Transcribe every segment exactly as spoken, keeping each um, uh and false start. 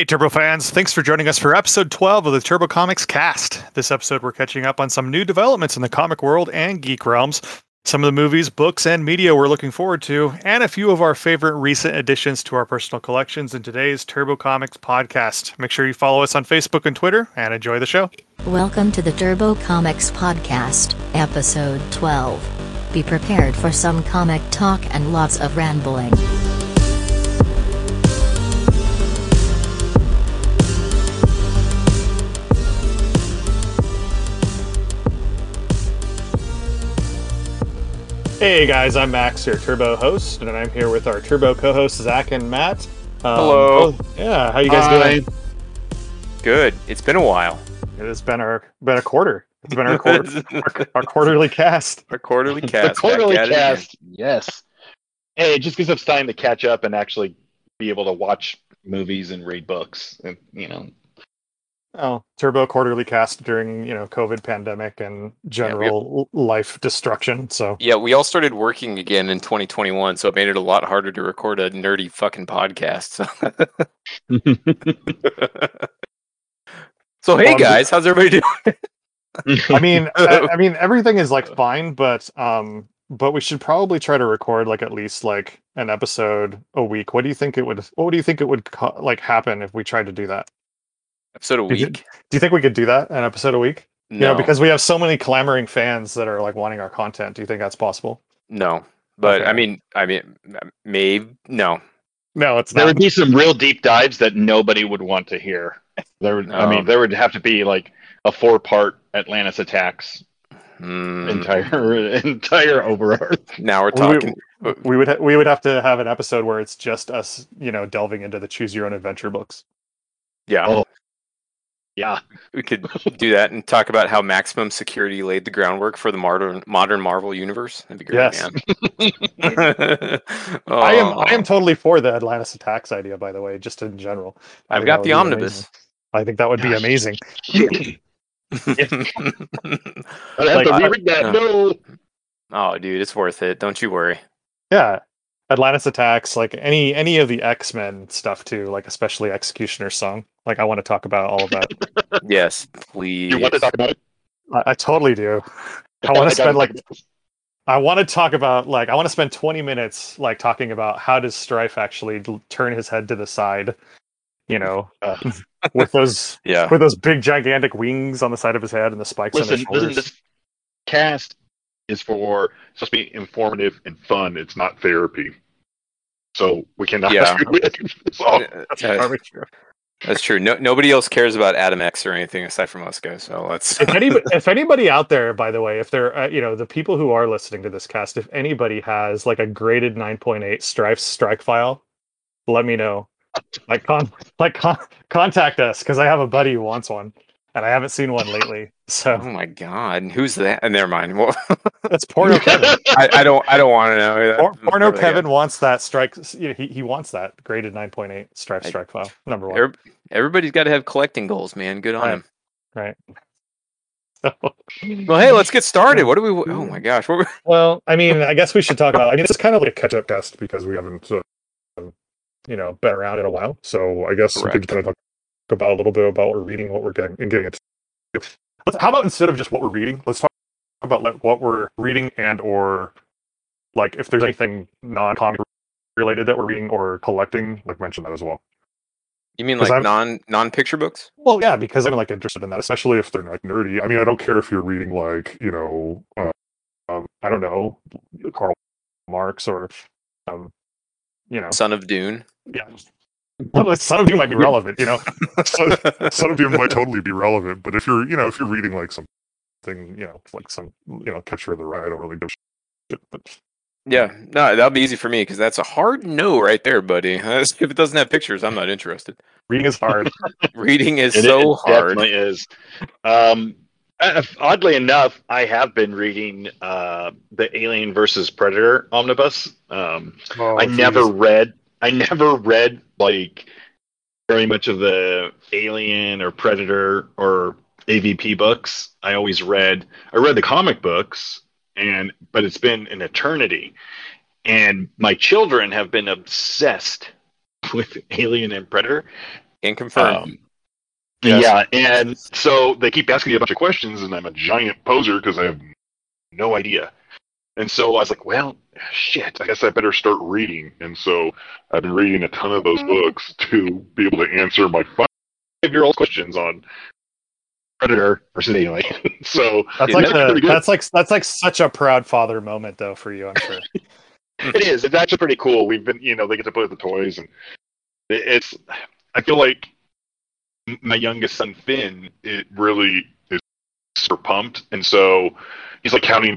Hey, Turbo fans. Thanks for joining us for episode twelve of the Turbo Comics cast. This episode, we're catching up on some new developments in the comic world and geek realms, some of the movies, books, and media we're looking forward to, and a few of our favorite recent additions to our personal collections in today's Turbo Comics podcast. Make sure you follow us on Facebook and Twitter, and enjoy the show. Welcome to the Turbo Comics podcast, episode twelve. Be prepared for some comic talk and lots of rambling. Hey guys, I'm Max, your Turbo host, and I'm here with our Turbo co-hosts Zach and Matt. Um, Hello. Oh, yeah, how you guys Hi. doing? Good. It's been a while. It has been our been a quarter. It's been our quarter, our, our quarterly cast. Our quarterly cast. The quarterly cast. Yes. Hey, it just gives us time to catch up and actually be able to watch movies and read books, and you know. Oh, Turbo quarterly cast during, you know, COVID pandemic and general yeah, we, life destruction. So yeah, we all started working again in twenty twenty-one, so it made it a lot harder to record a nerdy fucking podcast. So hey um, guys, how's everybody doing? I mean, I, I mean everything is like fine, but um, but we should probably try to record like at least like an episode a week. What do you think it would? What do you think it would co- like happen if we tried to do that? Episode a week? Do you, do you think we could do that? An episode a week? No. You know, because we have so many clamoring fans that are like wanting our content. Do you think that's possible? No. But okay. I mean, I mean, maybe no. No, it's not. There would be some real deep dives that nobody would want to hear. There would, no. I mean, there would have to be like a four-part Atlantis Attacks mm. entire entire overarch. Now we're talking. We, we would ha- we would have to have an episode where it's just us, you know, delving into the Choose Your Own Adventure books. Yeah. Oh. Yeah, we could do that and talk about how maximum security laid the groundwork for the modern modern Marvel universe. That'd be great, yes. Man. oh. I am I am totally for the Atlantis Attacks idea, by the way, just in general. I I've got the omnibus. Amazing. I think that would Gosh. be amazing. I have like, to reread that. No. Oh, dude, it's worth it. Don't you worry. Yeah. Atlantis Attacks, like any any of the X-Men stuff too, like especially Executioner's Song. Like I want to talk about all of that. Yes, please. You want to talk about it? I, I totally do. I want to spend like I want to talk about like I want to spend twenty minutes like talking about how does Strife actually turn his head to the side, you know, uh, with those yeah. with those big gigantic wings on the side of his head and the spikes listen, on his shoulders. Listen, this cast is for it's supposed to be informative and fun. It's not therapy, so we cannot. Yeah, so, that's, that's true. That's true. No, nobody else cares about Adam X or anything aside from us guys. So let's. if, anybody, if anybody out there, by the way, if they're uh, you know the people who are listening to this cast, if anybody has like a graded nine point eight Strife strike file, let me know. Like con, like con, contact us because I have a buddy who wants one. And I haven't seen one lately. So, oh my god, who's that? Never mind. Well, that's Porno Kevin. I, I don't. I don't want to know. Por- Porno Kevin that. wants that strike. He he wants that graded nine point eight Strife strike file number one. Everybody's got to have collecting goals, man. Good on right. him. Right. So. Well, hey, let's get started. What do we? Oh my gosh. What were... Well, I mean, I guess we should talk about. I mean, it's kind of like a catch up test because we haven't, um, you know, been around in a while. So I guess Correct. we could kind of talk. about a little bit about what we're reading, what we're getting, and getting into. How about instead of just what we're reading, let's talk about like, what we're reading and or like if there's anything non-comic related that we're reading or collecting, like mention that as well. You mean like I'm, non non-picture books? Well, yeah, because I'm like interested in that, especially if they're like nerdy. I mean, I don't care if you're reading like you know, um, um, I don't know, Karl Marx or um, you know, Son of Dune. Yeah. Well, some of you might be relevant, you know. some, some of you might totally be relevant, but if you're, you know, if you're reading like something, you know, like some, you know, Catcher in the Rye, I don't really give a shit. But yeah, no, that'll be easy for me because that's a hard no right there, buddy. If it doesn't have pictures, I'm not interested. Reading is hard. Reading is it, so it hard. It definitely is. Um, oddly enough, I have been reading uh, the Alien versus. Predator omnibus. Um, oh, I geez. never read. I never read like very much of the Alien or Predator or A V P books. I always read I read the comic books, and but it's been an eternity. And my children have been obsessed with Alien and Predator, and confirm. Um, yes. Yeah, and so they keep asking me a bunch of questions, and I'm a giant poser because I have no idea. And so I was like, well, shit, I guess I better start reading. And so I've been reading a ton of those books to be able to answer my five-year-old questions on Predator versus Alien. So that's like, the, that's like that's like such a proud father moment, though, for you, I'm sure. It is. It's actually pretty cool. We've been, you know, they get to play with the toys, and it's. I feel like my youngest son Finn, it really is super pumped, and so he's like counting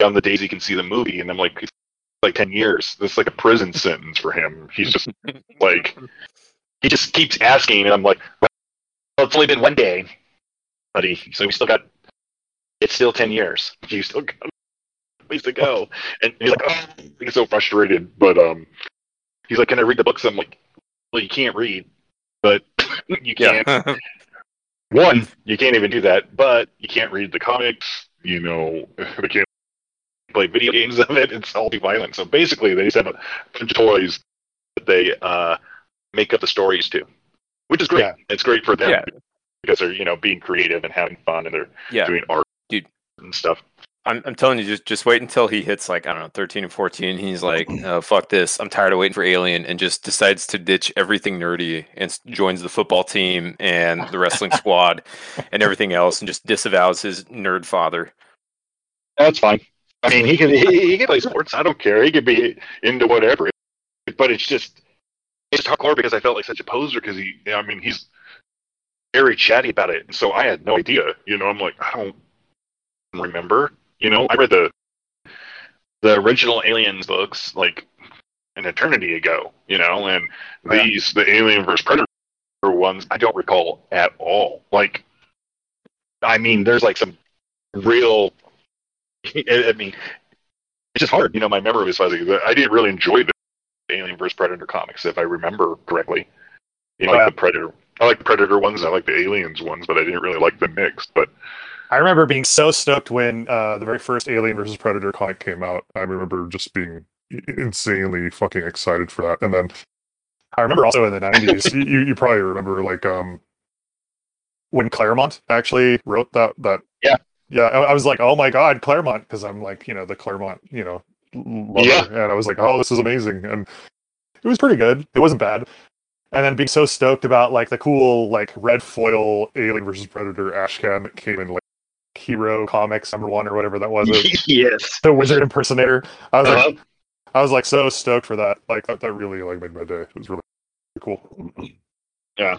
down the days he can see the movie, and I'm like, it's like ten years. That's like a prison sentence for him. He's just like, he just keeps asking, and I'm like, well, it's only been one day, buddy. So we still got. It's still ten years. You still got. Ways to go, and he's like, oh, he's so frustrated. But um, he's like, can I read the books? I'm like, well, you can't read, but you can't. One, you can't even do that. But you can't read the comics. You know, they can't play video games of it. It's all too violent. So basically, they just have a bunch of toys that they uh make up the stories to, which is great. Yeah. It's great for them yeah. because they're you know being creative and having fun and they're yeah. doing art Dude. and stuff. I'm, I'm telling you, just just wait until he hits, like, I don't know, thirteen and fourteen. He's like, oh, fuck this. I'm tired of waiting for Alien, and just decides to ditch everything nerdy and joins the football team and the wrestling squad and everything else and just disavows his nerd father. That's fine. I mean, he can, he, he can play sports. I don't care. He could be into whatever. But it's just, it's just hardcore because I felt like such a poser because he, I mean, he's very chatty about it. And so I had no idea. You know, I'm like, I don't remember. You know, I read the the original Aliens books like an eternity ago. You know, and yeah. these the Alien versus. Predator ones I don't recall at all. Like, I mean, there's like some real. I mean, it's just hard. You know, my memory was fuzzy. I didn't really enjoy the Alien versus. Predator comics, if I remember correctly. You know, yeah. like the Predator. I like the Predator ones. I like the Aliens ones, but I didn't really like the mix. But I remember being so stoked when uh, the very first Alien versus. Predator comic came out. I remember just being insanely fucking excited for that. And then I remember also in the nineties, you, you probably remember like um, when Claremont actually wrote that. that yeah. Yeah. I, I was like, oh my God, Claremont. Because I'm like, you know, the Claremont, you know, lover. Yeah. And I was like, oh, this is amazing. And it was pretty good. It wasn't bad. And then being so stoked about like the cool, like red foil Alien versus. Predator ashcan that came in like Hero Comics number one or whatever that was. Yes, the wizard impersonator. I was uh-huh. like, I was like so stoked for that. Like that, that really like made my day. It was really cool. Yeah,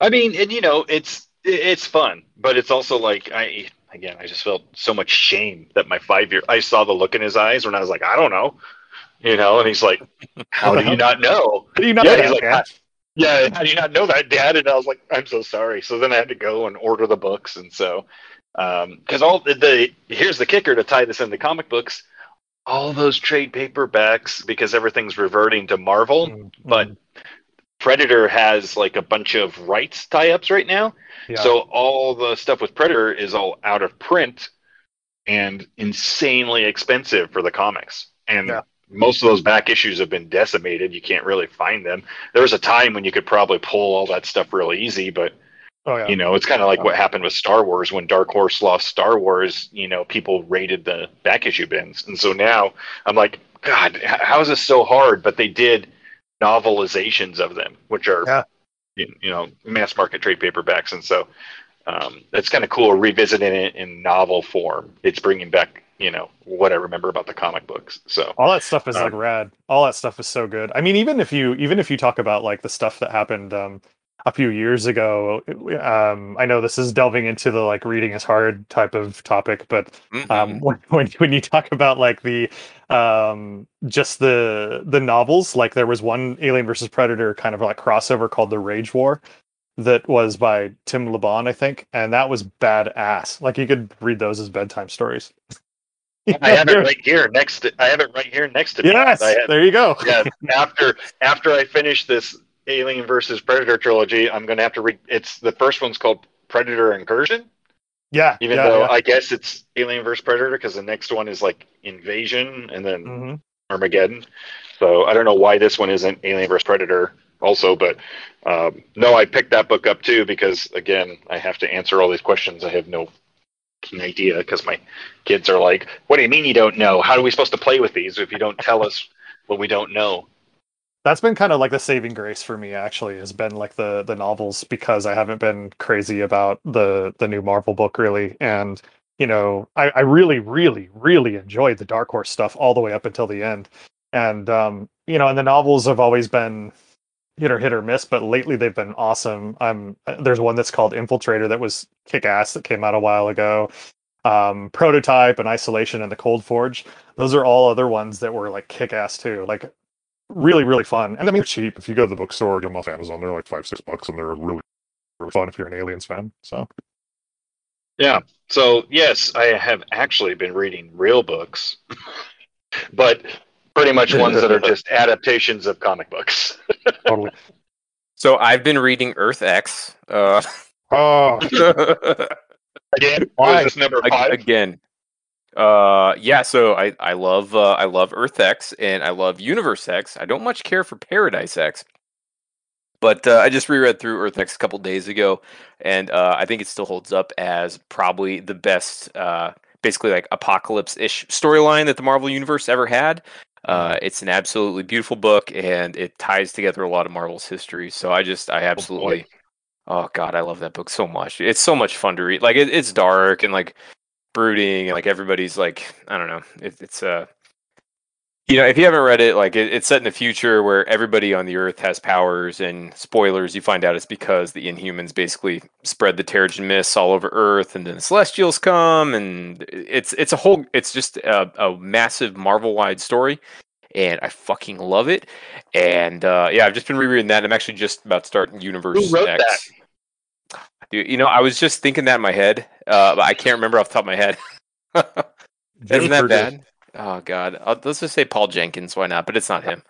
I mean, and you know, it's it's fun, but it's also like I again, I just felt so much shame that my five year. I saw the look in his eyes when I was like, I don't know, you know, and he's like, how do you not know? How do you not? Yeah, know he's like, I, yeah, how do you not know that, Dad? And I was like, I'm so sorry. So then I had to go and order the books, and so. Because um, all the, the here's the kicker to tie this into comic books, all those trade paperbacks because everything's reverting to Marvel, mm-hmm. but Predator has like a bunch of rights tie-ups right now, yeah. so all the stuff with Predator is all out of print and insanely expensive for the comics, and yeah. most of those back issues have been decimated. You can't really find them. There was a time when you could probably pull all that stuff really easy, but. Oh, yeah. You know, it's kind of like what happened with Star Wars when Dark Horse lost Star Wars. You know, people raided the back issue bins, and so now I'm like, God, how is this so hard? But they did novelizations of them, which are, yeah. you, you know, mass market trade paperbacks, and so um, it's kind of cool revisiting it in novel form. It's bringing back, you know, what I remember about the comic books. So all that stuff is um, like rad. All that stuff is so good. I mean, even if you even if you talk about like the stuff that happened. Um, a few years ago, um, I know this is delving into the like reading is hard type of topic, but um, when, when when you talk about like the um, just the the novels, like there was one Alien versus Predator kind of like crossover called The Rage War that was by Tim LeBond, I think, and that was badass. Like you could read those as bedtime stories. I have it right here next. To, I have it right here next to me. Yes, I have, there you go. Yeah, after after I finish this. Alien versus Predator trilogy. I'm going to have to read. It's the first one's called Predator Incursion. Yeah. Even yeah, though yeah. I guess it's Alien versus Predator because the next one is like Invasion and then mm-hmm. Armageddon. So I don't know why this one isn't Alien versus Predator also, but um, no, I picked that book up too because, again, I have to answer all these questions. I have no idea because my kids are like, what do you mean you don't know? How are we supposed to play with these if you don't tell us what we don't know? That's been kind of like the saving grace for me, actually, has been like the the novels, because I haven't been crazy about the the new Marvel book, really. And, you know, I, I really, really, really enjoyed the Dark Horse stuff all the way up until the end. And, um, you know, and the novels have always been hit or hit or miss, but lately they've been awesome. Um, there's one that's called Infiltrator that was kick-ass that came out a while ago. Um, Prototype and Isolation and the Cold Forge. Those are all other ones that were like kick-ass too. Like, really, really fun. And I mean, they're cheap. If you go to the bookstore, get them off Amazon. They're like five, six bucks, and they're really, really fun if you're an Aliens fan. So, yeah. So, yes, I have actually been reading real books, but pretty much ones that are just adaptations of comic books. Totally. So I've been reading Earth-X. Uh... Oh. Again, why is this number five? Again. Uh yeah, so I I love uh, I love Earth-X and I love Universe-X. I don't much care for Paradise-X, but uh, I just reread through Earth-X a couple days ago, and uh, I think it still holds up as probably the best, uh, basically like apocalypse-ish storyline that the Marvel Universe ever had. Uh, it's an absolutely beautiful book, and it ties together a lot of Marvel's history. So I just I absolutely oh, oh god I love that book so much. It's so much fun to read. Like it, it's dark and like brooding, and like everybody's like, I don't know, it, it's uh you know, if you haven't read it, like it, it's set in the future where everybody on the Earth has powers, and spoilers, you find out it's because the Inhumans basically spread the Terrigen mists all over Earth, and then the Celestials come, and it's it's a whole it's just a, a massive Marvel-wide story, and I fucking love it. And uh yeah, I've just been rereading that, and I'm actually just about to start Universe Who wrote X. That? Dude, you know, I was just thinking that in my head, uh, but I can't remember off the top of my head. Isn't that bad? Oh, God. I'll, let's just say Paul Jenkins. Why not? But it's not him.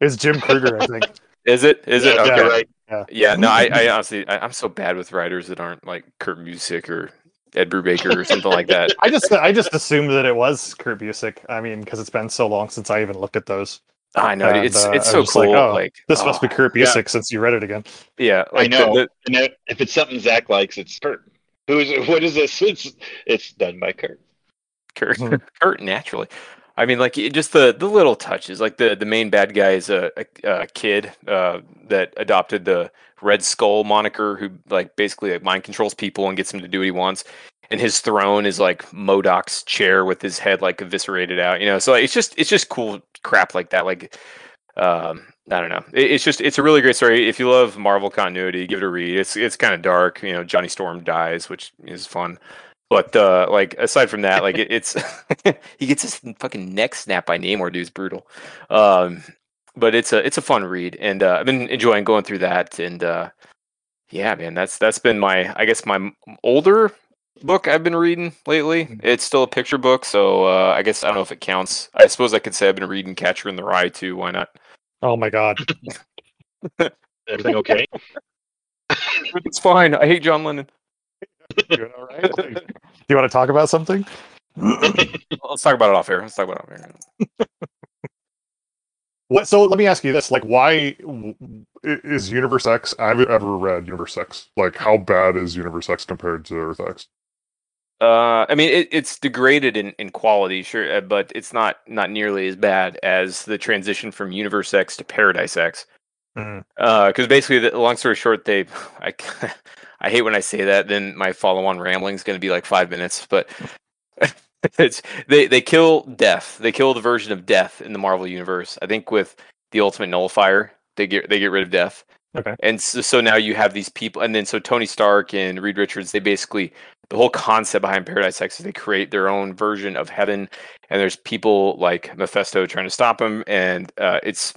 It's Jim Kruger, I think. Is it? Is yeah, it? Okay. Yeah, right. yeah. yeah no, I, I honestly, I, I'm so bad with writers that aren't like Kurt Busiek or Ed Brubaker or something like that. I just I just assumed that it was Kurt Busiek. I mean, because it's been so long since I even looked at those. I know, and, it's it's uh, so cool. Like, oh, like this oh, must be Kurt Busiek yeah. since you read it again. Yeah, like, I know. The, the, and if it's something Zach likes, it's Kurt. Who's what is this? It's it's done by Kurt. Kurt, mm-hmm. Kurt. Naturally, I mean, like it, just the, the little touches. Like the, the main bad guy is a a, a kid uh, that adopted the Red Skull moniker, who like basically like, mind controls people and gets them to do what he wants. And his throne is like M O D O K's chair with his head like eviscerated out, you know. So like, it's just it's just cool crap like that. Like, um, I don't know. It, it's just it's a really great story. If you love Marvel continuity, give it a read. It's it's kind of dark, you know. Johnny Storm dies, which is fun. But uh, like aside from that, like it, it's he gets his fucking neck snapped by Namor, dude. It's brutal. Um, but it's a it's a fun read, and uh, I've been enjoying going through that. And uh, yeah, man, that's that's been my I guess my older book I've been reading lately. It's still a picture book, so uh, I guess I don't know if it counts. I suppose I could say I've been reading Catcher in the Rye too. Why not? Oh my god! Everything okay? It's fine. I hate John Lennon. Doing all right? Do you want to talk about something? Let's talk about it off air. Let's talk about it off air. What? So let me ask you this: like, why is Universe-X? I've ever read Universe-X. Like, how bad is Universe-X compared to Earth-X? Uh, I mean, it, it's degraded in, in quality, sure, but it's not not nearly as bad as the transition from Universe-X to Paradise-X. Because mm-hmm. uh, basically, the, long story short, they I I hate when I say that. Then my follow-on rambling is going to be like five minutes, but. It's they they kill death. They kill the version of death in the Marvel universe. I think with the Ultimate Nullifier, they get they get rid of death. Okay. And so, so now you have these people, and then so Tony Stark and Reed Richards, they basically the whole concept behind Paradise-X is they create their own version of heaven, and there's people like Mephisto trying to stop them, and uh, it's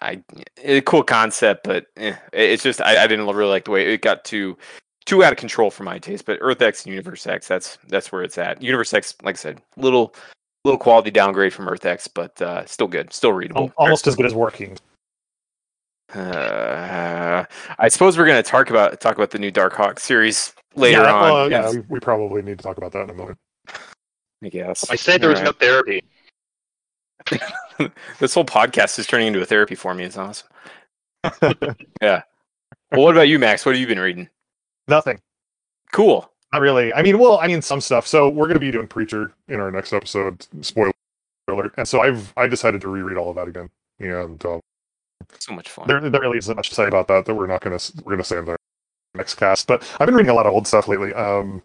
I it's a cool concept, but eh, it's just I, I didn't really like the way it got to. Too out of control for my taste, but Earth-X and Universe-X, that's that's where it's at. Universe-X, like I said, little little quality downgrade from Earth-X, but uh, still good, still readable. Almost as good as working. Uh, I suppose we're going to talk about talk about the new Darkhawk series later yeah, on. Uh, yeah, we, we probably need to talk about that in a moment. I guess. I said there was no therapy. This whole podcast is turning into a therapy for me. It's awesome. Yeah. Well, what about you, Max? What have you been reading? Nothing. Cool. Not really. I mean, well, I mean, some stuff. So we're going to be doing Preacher in our next episode. Spoiler alert. And so I've I decided to reread all of that again. Yeah. And, um, so much fun. There, there really isn't much to say about that that we're not going to we're going to say in the next cast. But I've been reading a lot of old stuff lately. Um,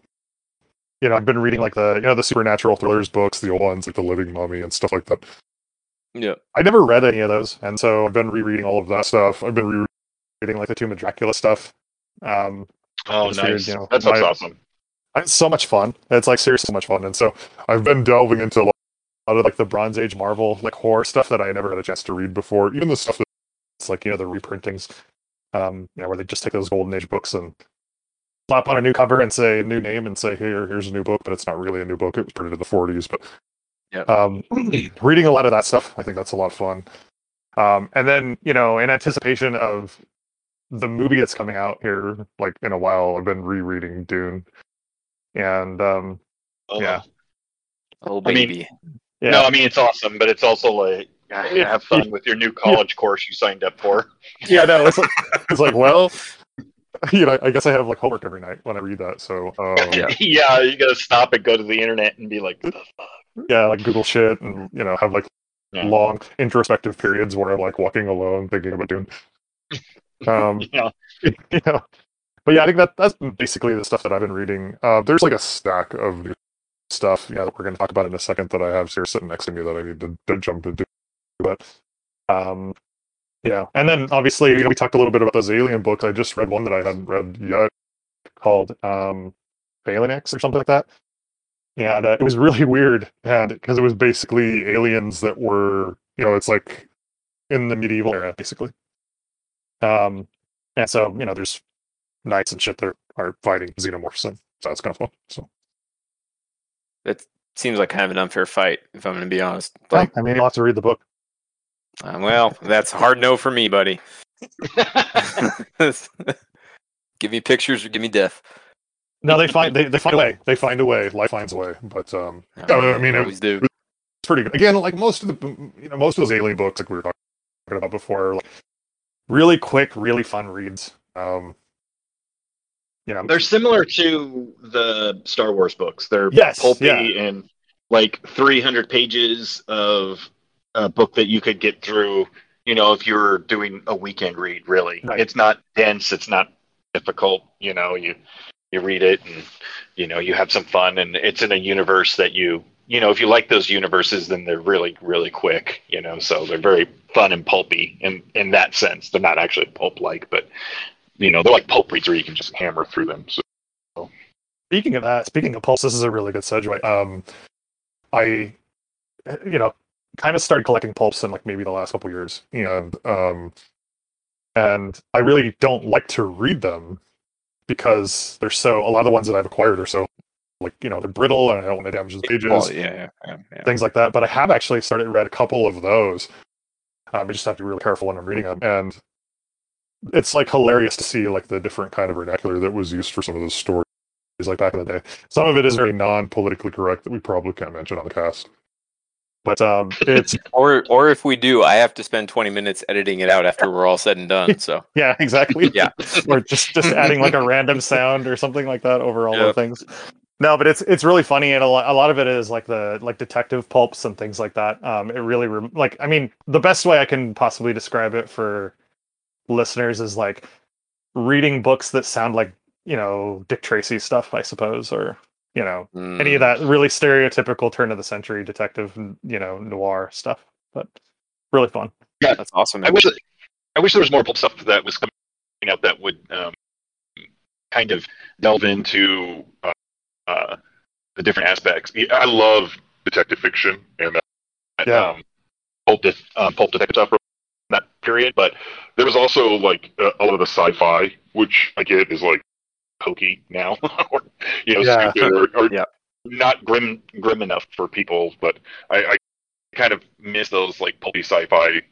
you know, I've been reading like the you know the supernatural thrillers books, the old ones like The Living Mummy and stuff like that. Yeah. I never read any of those, and so I've been rereading all of that stuff. I've been rereading like the Tomb of Dracula stuff. Um, oh, nice. Weird, you know, that sounds awesome. It's so much fun. It's like seriously so much fun. And so I've been delving into a lot of like the Bronze Age Marvel like horror stuff that I never had a chance to read before. Even the stuff that's like you know the reprintings, um, you know where they just take those Golden Age books and slap on a new cover and say a new name and say here here's a new book, but it's not really a new book. It was printed in the forties, but yeah, um, reading a lot of that stuff. I think that's a lot of fun. Um, and then you know in anticipation of the movie that's coming out here like in a while, I've been rereading Dune. And um oh, yeah oh baby I mean, yeah. no I mean it's awesome, but it's also like have fun with your new college yeah. course you signed up for. Yeah no it's like, it's like well you know I guess I have like homework every night when I read that, so um, yeah. yeah you gotta stop and go to the internet and be like what the fuck? yeah like Google shit and you know have like yeah. long introspective periods where I'm like walking alone thinking about doing um yeah you know But yeah, I think that that's basically the stuff that I've been reading. Uh, there's like a stack of new stuff yeah, that we're going to talk about in a second that I have here sitting next to me that I need to, to jump into. But um, yeah, and then obviously you know, we talked a little bit about those alien books. I just read one that I hadn't read yet called um, Alien-X or something like that. And uh, it was really weird because it was basically aliens that were, you know, it's like in the medieval era, basically. Um, and so, you know, there's knights and shit that are fighting xenomorphs, and so that's kind of fun. So that seems like kind of an unfair fight, if I'm going to be honest. Like, I mean, you'll have to read the book. Um, well, that's a hard no for me, buddy. Give me pictures or give me death. No, they find they, they find a way. They find a way. Life finds a way. But um, no, I mean, it, always do. It's pretty good. Again, like most of the you know most of those alien books, like we were talking about before, like really quick, really fun reads. Um. Yeah. They're similar to the Star Wars books. They're yes, pulpy yeah. and like three hundred pages of a book that you could get through, you know, if you were doing a weekend read, really. Right. It's not dense. It's not difficult. You know, you you read it and, you know, you have some fun. And it's in a universe that you, you know, if you like those universes, then they're really, really quick, you know. So they're very fun and pulpy in, in that sense. They're not actually pulp-like, but... You know, they're like pulp reads where you can just hammer through them. So, speaking of that, speaking of pulps, this is a really good segue. Um, I, you know, kind of started collecting pulps in like maybe the last couple years, and um, and I really don't like to read them because they're so. A lot of the ones that I've acquired are so, like you know, they're brittle, and I don't want to damage the pages, well, yeah, yeah, yeah, things like that. But I have actually started to read a couple of those. Um, I just have to be really careful when I'm reading them, and. It's like hilarious to see like the different kind of vernacular that was used for some of those stories like back in the day. Some of it is very non-politically correct that we probably can't mention on the cast. But um it's or or if we do, I have to spend twenty minutes editing it out after we're all said and done. So yeah, exactly. yeah. Or just, just adding like a random sound or something like that over all yep. the things. No, but it's it's really funny, and a lot, a lot of it is like the like detective pulps and things like that. Um it really re- like I mean, the best way I can possibly describe it for listeners is like reading books that sound like you know Dick Tracy stuff, I suppose, or you know mm. any of that really stereotypical turn of the century detective, you know, noir stuff. But really fun. Yeah, that's awesome. I wish I wish there was more pulp stuff that was coming out that would um, kind of delve into uh, uh, the different aspects. I love detective fiction and that, yeah, um, pulp, de- um, pulp detective stuff. That period, but there was also like uh, a lot of the sci-fi, which I get is like hokey now, or you know, yeah. stupid, or, or yeah. not grim grim enough for people. But I, I kind of miss those like pulpy sci-fi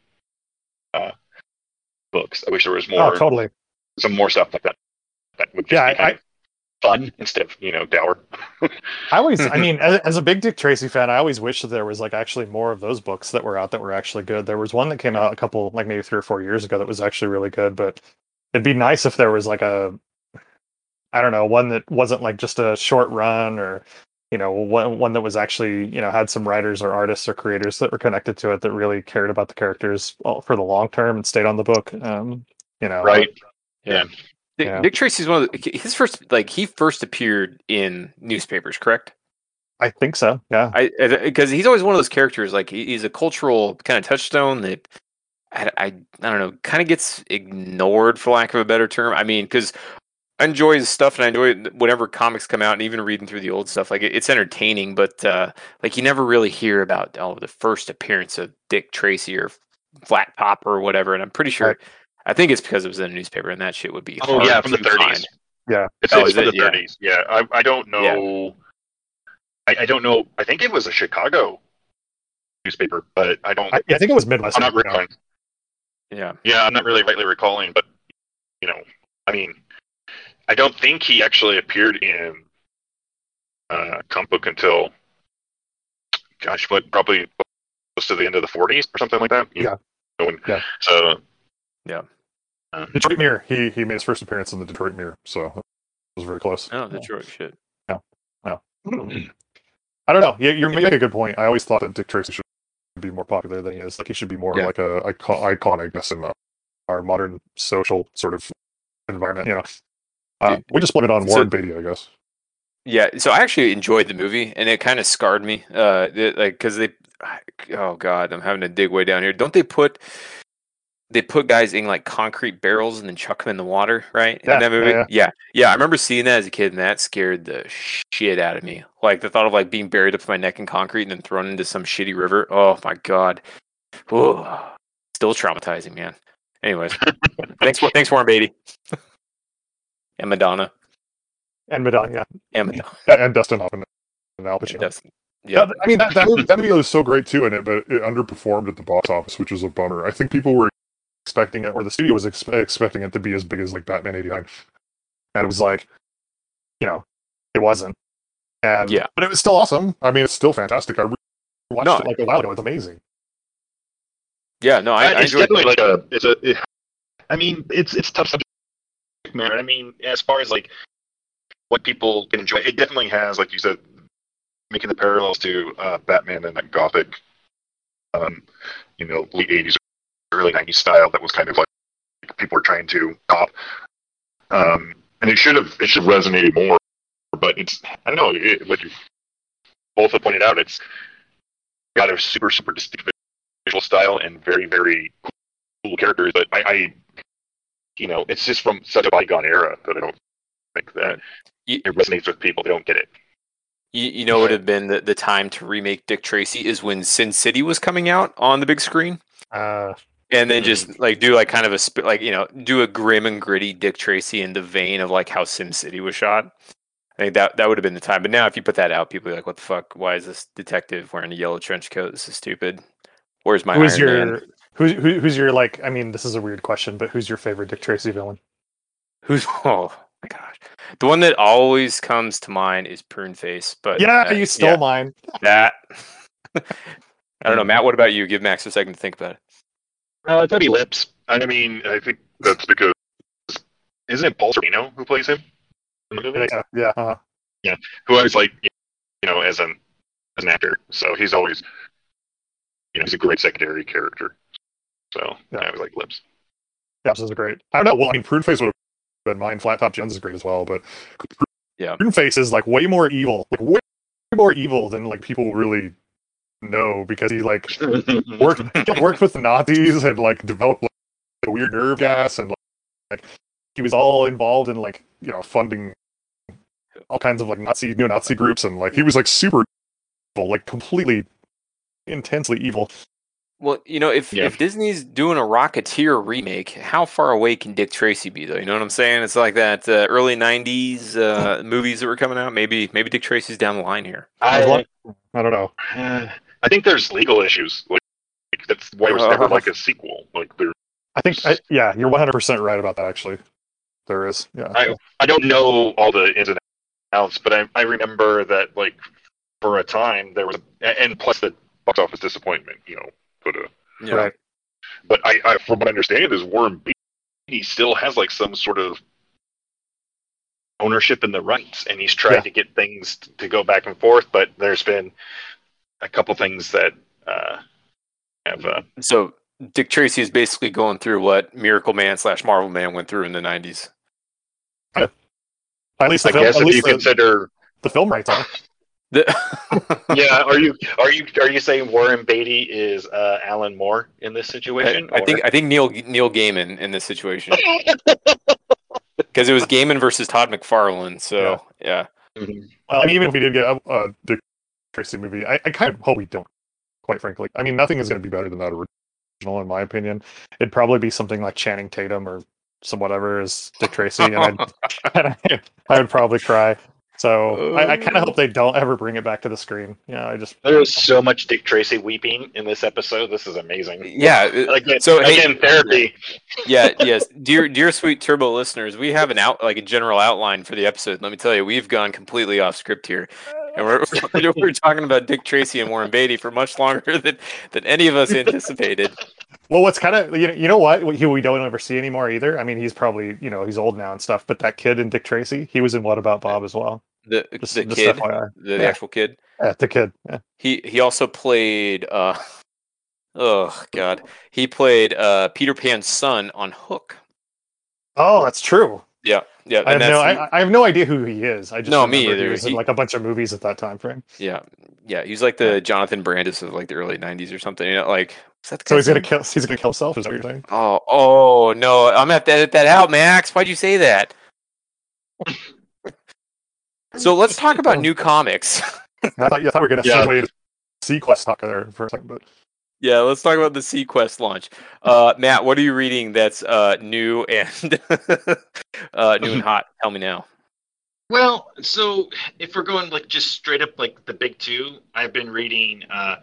uh, books. I wish there was more. Oh, totally. Some more stuff like that. that would just yeah, I, kind of fun instead of, you know, dour. I always, I mean, as, as a big Dick Tracy fan, I always wish that there was like actually more of those books that were out that were actually good. There was one that came out a couple, like maybe three or four years ago that was actually really good, but it'd be nice if there was like a, I don't know, one that wasn't like just a short run, or, you know, one, one that was actually, you know, had some writers or artists or creators that were connected to it that really cared about the characters for the long term and stayed on the book. Um, you know, right. But, yeah. yeah. Dick, yeah. Dick Tracy's one of the, his first, like he first appeared in newspapers, correct? I think so. Yeah, because he's always one of those characters. Like he's a cultural kind of touchstone that I I, I don't know, kind of gets ignored for lack of a better term. I mean, because I enjoy his stuff and I enjoy whenever comics come out and even reading through the old stuff. Like it, it's entertaining, but uh, like you never really hear about oh the first appearance of Dick Tracy or Flat Top or whatever. And I'm pretty sure. Right. I think it's because it was in a newspaper, and that shit would be. Oh hard yeah, from the thirties. Find. Yeah, it's, oh, it's from it? the thirties. Yeah, yeah. I, I don't know. Yeah. I, I don't know. I think it was a Chicago newspaper, but I don't. I, I think it was Midwest. I'm not recalling. Yeah, yeah, I'm not really rightly recalling, but you know, I mean, I don't think he actually appeared in uh, comic book until, gosh, what probably close to the end of the forties or something like that. You yeah. Know, when, yeah. So. Yeah. Detroit Mirror. He he made his first appearance in the Detroit Mirror, so it was very close. Oh, Detroit yeah. shit. Yeah, yeah. I don't know. Yeah, you make a good point. I always thought that Dick Tracy should be more popular than he is. Like he should be more yeah. like a, a icon, I guess, in uh, our modern social sort of environment. You know, uh, Dude, we just put it on so, Warren Beatty, I guess. Yeah. So I actually enjoyed the movie, and it kind of scarred me. Uh, it, like because they, oh god, I'm having to dig way down here. Don't they put? They put guys in like concrete barrels and then chuck them in the water, right? Yeah, in that movie? Yeah, yeah. yeah, yeah. I remember seeing that as a kid, and that scared the shit out of me. Like the thought of like being buried up to my neck in concrete and then thrown into some shitty river. Oh my god, Whoa. Still traumatizing, man. Anyways, thanks, thanks, Warren Beatty, and Madonna, and Madonna, and Madonna, and Dustin Hoffman, and Al Pacino. And yeah, I mean that that movie, that movie was so great too in it, but it underperformed at the box office, which was a bummer. I think people were expecting it, or the studio was ex- expecting it to be as big as like Batman eighty-nine, and it was like, you know, it wasn't. And yeah, but it was still awesome. I mean, it's still fantastic. I re- watched no, it like a while ago. It's amazing. Yeah, no, I, I it's enjoyed definitely it. like a. It's a. It, I mean, it's it's tough subject matter. I mean, as far as like what people can enjoy, it definitely has, like you said, making the parallels to uh, Batman and that gothic, um, you know, late eighties. Early nineties style that was kind of like people were trying to cop, um, and it should have it should have resonated more. But it's I don't know it, like you both have pointed out, it's got a super super distinct visual style and very very cool characters. But I, I you know it's just from such a bygone era that I don't think that you, it resonates with people. They don't get it. You, you know, it would have been the, the time to remake Dick Tracy is when Sin City was coming out on the big screen. Uh, And then just like do like kind of a like you know do a grim and gritty Dick Tracy in the vein of like how Sin City was shot. I think that that would have been the time. But now if you put that out, people are like, "What the fuck? Why is this detective wearing a yellow trench coat? This is stupid. Where's my who's Iron your Man?" Who's who, who's your like? I mean, this is a weird question, but who's your favorite Dick Tracy villain? Who's oh my gosh, the one that always comes to mind is Pruneface. But yeah, uh, you stole yeah, mine. That I don't know, Matt. What about you? Give Max a second to think about it. Uh, it's Tubby Lips. I mean, I think that's because isn't it Paul Sorvino who plays him? Yeah, yeah, uh-huh. yeah. Who I was like, you know, as an as an actor, so he's always, you know, he's a great secondary character. So yeah. I was like Lips. Yeah, this is great. I don't know. Well, I mean, Pruneface would have been mine. Flat Top Jones is great as well, but yeah, Pruneface is like way more evil, like way more evil than like people really. No, because he like worked worked with the Nazis and like developed like, a weird nerve gas and like he was all involved in like you know funding all kinds of like Nazi neo Nazi groups and like he was like super evil, like completely intensely evil. Well, you know, if yeah. if Disney's doing a Rocketeer remake, how far away can Dick Tracy be, though? You know what I'm saying? It's like that uh, early nineties uh, movies that were coming out. Maybe maybe Dick Tracy's down the line here. I I, I don't know. Uh, I think there's legal issues. Like, like that's why there's uh, never like a sequel. Like there. I think I, yeah, you're one hundred percent right about that. Actually, there is. Yeah. I I don't know all the ins and else, but I, I remember that, like, for a time there was a, and plus the box office disappointment, you know, put a yeah. right. But I, I, from what I understand, is Warren Beatty still has like some sort of ownership in the rights, and he's tried yeah. to get things t- to go back and forth. But there's been a couple things that uh, have. Uh, so Dick Tracy is basically going through what Miracle Man slash Marvel Man went through in the nineties. At least, I film, guess, at if least you the, consider the film rights. Huh? The yeah, are you are you are you saying Warren Beatty is uh, Alan Moore in this situation? I, I think I think Neil Neil Gaiman in this situation, because it was Gaiman versus Todd McFarlane. So yeah. yeah. Mm-hmm. Well, I mean, even if we did get a, a Dick Tracy movie, I, I kind of hope we don't. Quite frankly, I mean, nothing is going to be better than that original, in my opinion. It'd probably be something like Channing Tatum or some whatever is Dick Tracy, and I'd, and I, I would probably cry. So I, I kind of hope they don't ever bring it back to the screen. Yeah, you know, I just there is so much Dick Tracy weeping in this episode. This is amazing. Yeah. Again, so again, hey, therapy. Yeah. Yes, dear, dear, sweet Turbo listeners, we have an out like a general outline for the episode. Let me tell you, we've gone completely off script here, and we're we're talking about Dick Tracy and Warren Beatty for much longer than than any of us anticipated. Well, what's kind of you know, you know what who we don't ever see anymore either. I mean, he's probably you know he's old now and stuff, but that kid in Dick Tracy, he was in What About Bob as well. The, just, the just kid, the yeah. actual kid. Yeah, the kid. Yeah. He he also played. Uh, oh God, he played uh, Peter Pan's son on Hook. Oh, that's true. Yeah, yeah. I have no, I, I have no idea who he is. I just no, me either. He was he, in like a bunch of movies at that time frame. Yeah, yeah. He was like the Jonathan Brandis of like the early nineties or something. You know, like is that the so he's gonna kill. He's gonna kill himself. Is that what you're saying? Oh, oh no! I'm gonna have to edit that out, Max. Why'd you say that? So let's talk about new comics. I, thought, I thought we were going to yeah. segue to Sequest talk there for a second, but yeah, let's talk about the Sequest launch. Uh, Matt, what are you reading that's uh, new and uh, new and hot? Tell me now. Well, so if we're going like just straight up like the big two, I've been reading uh,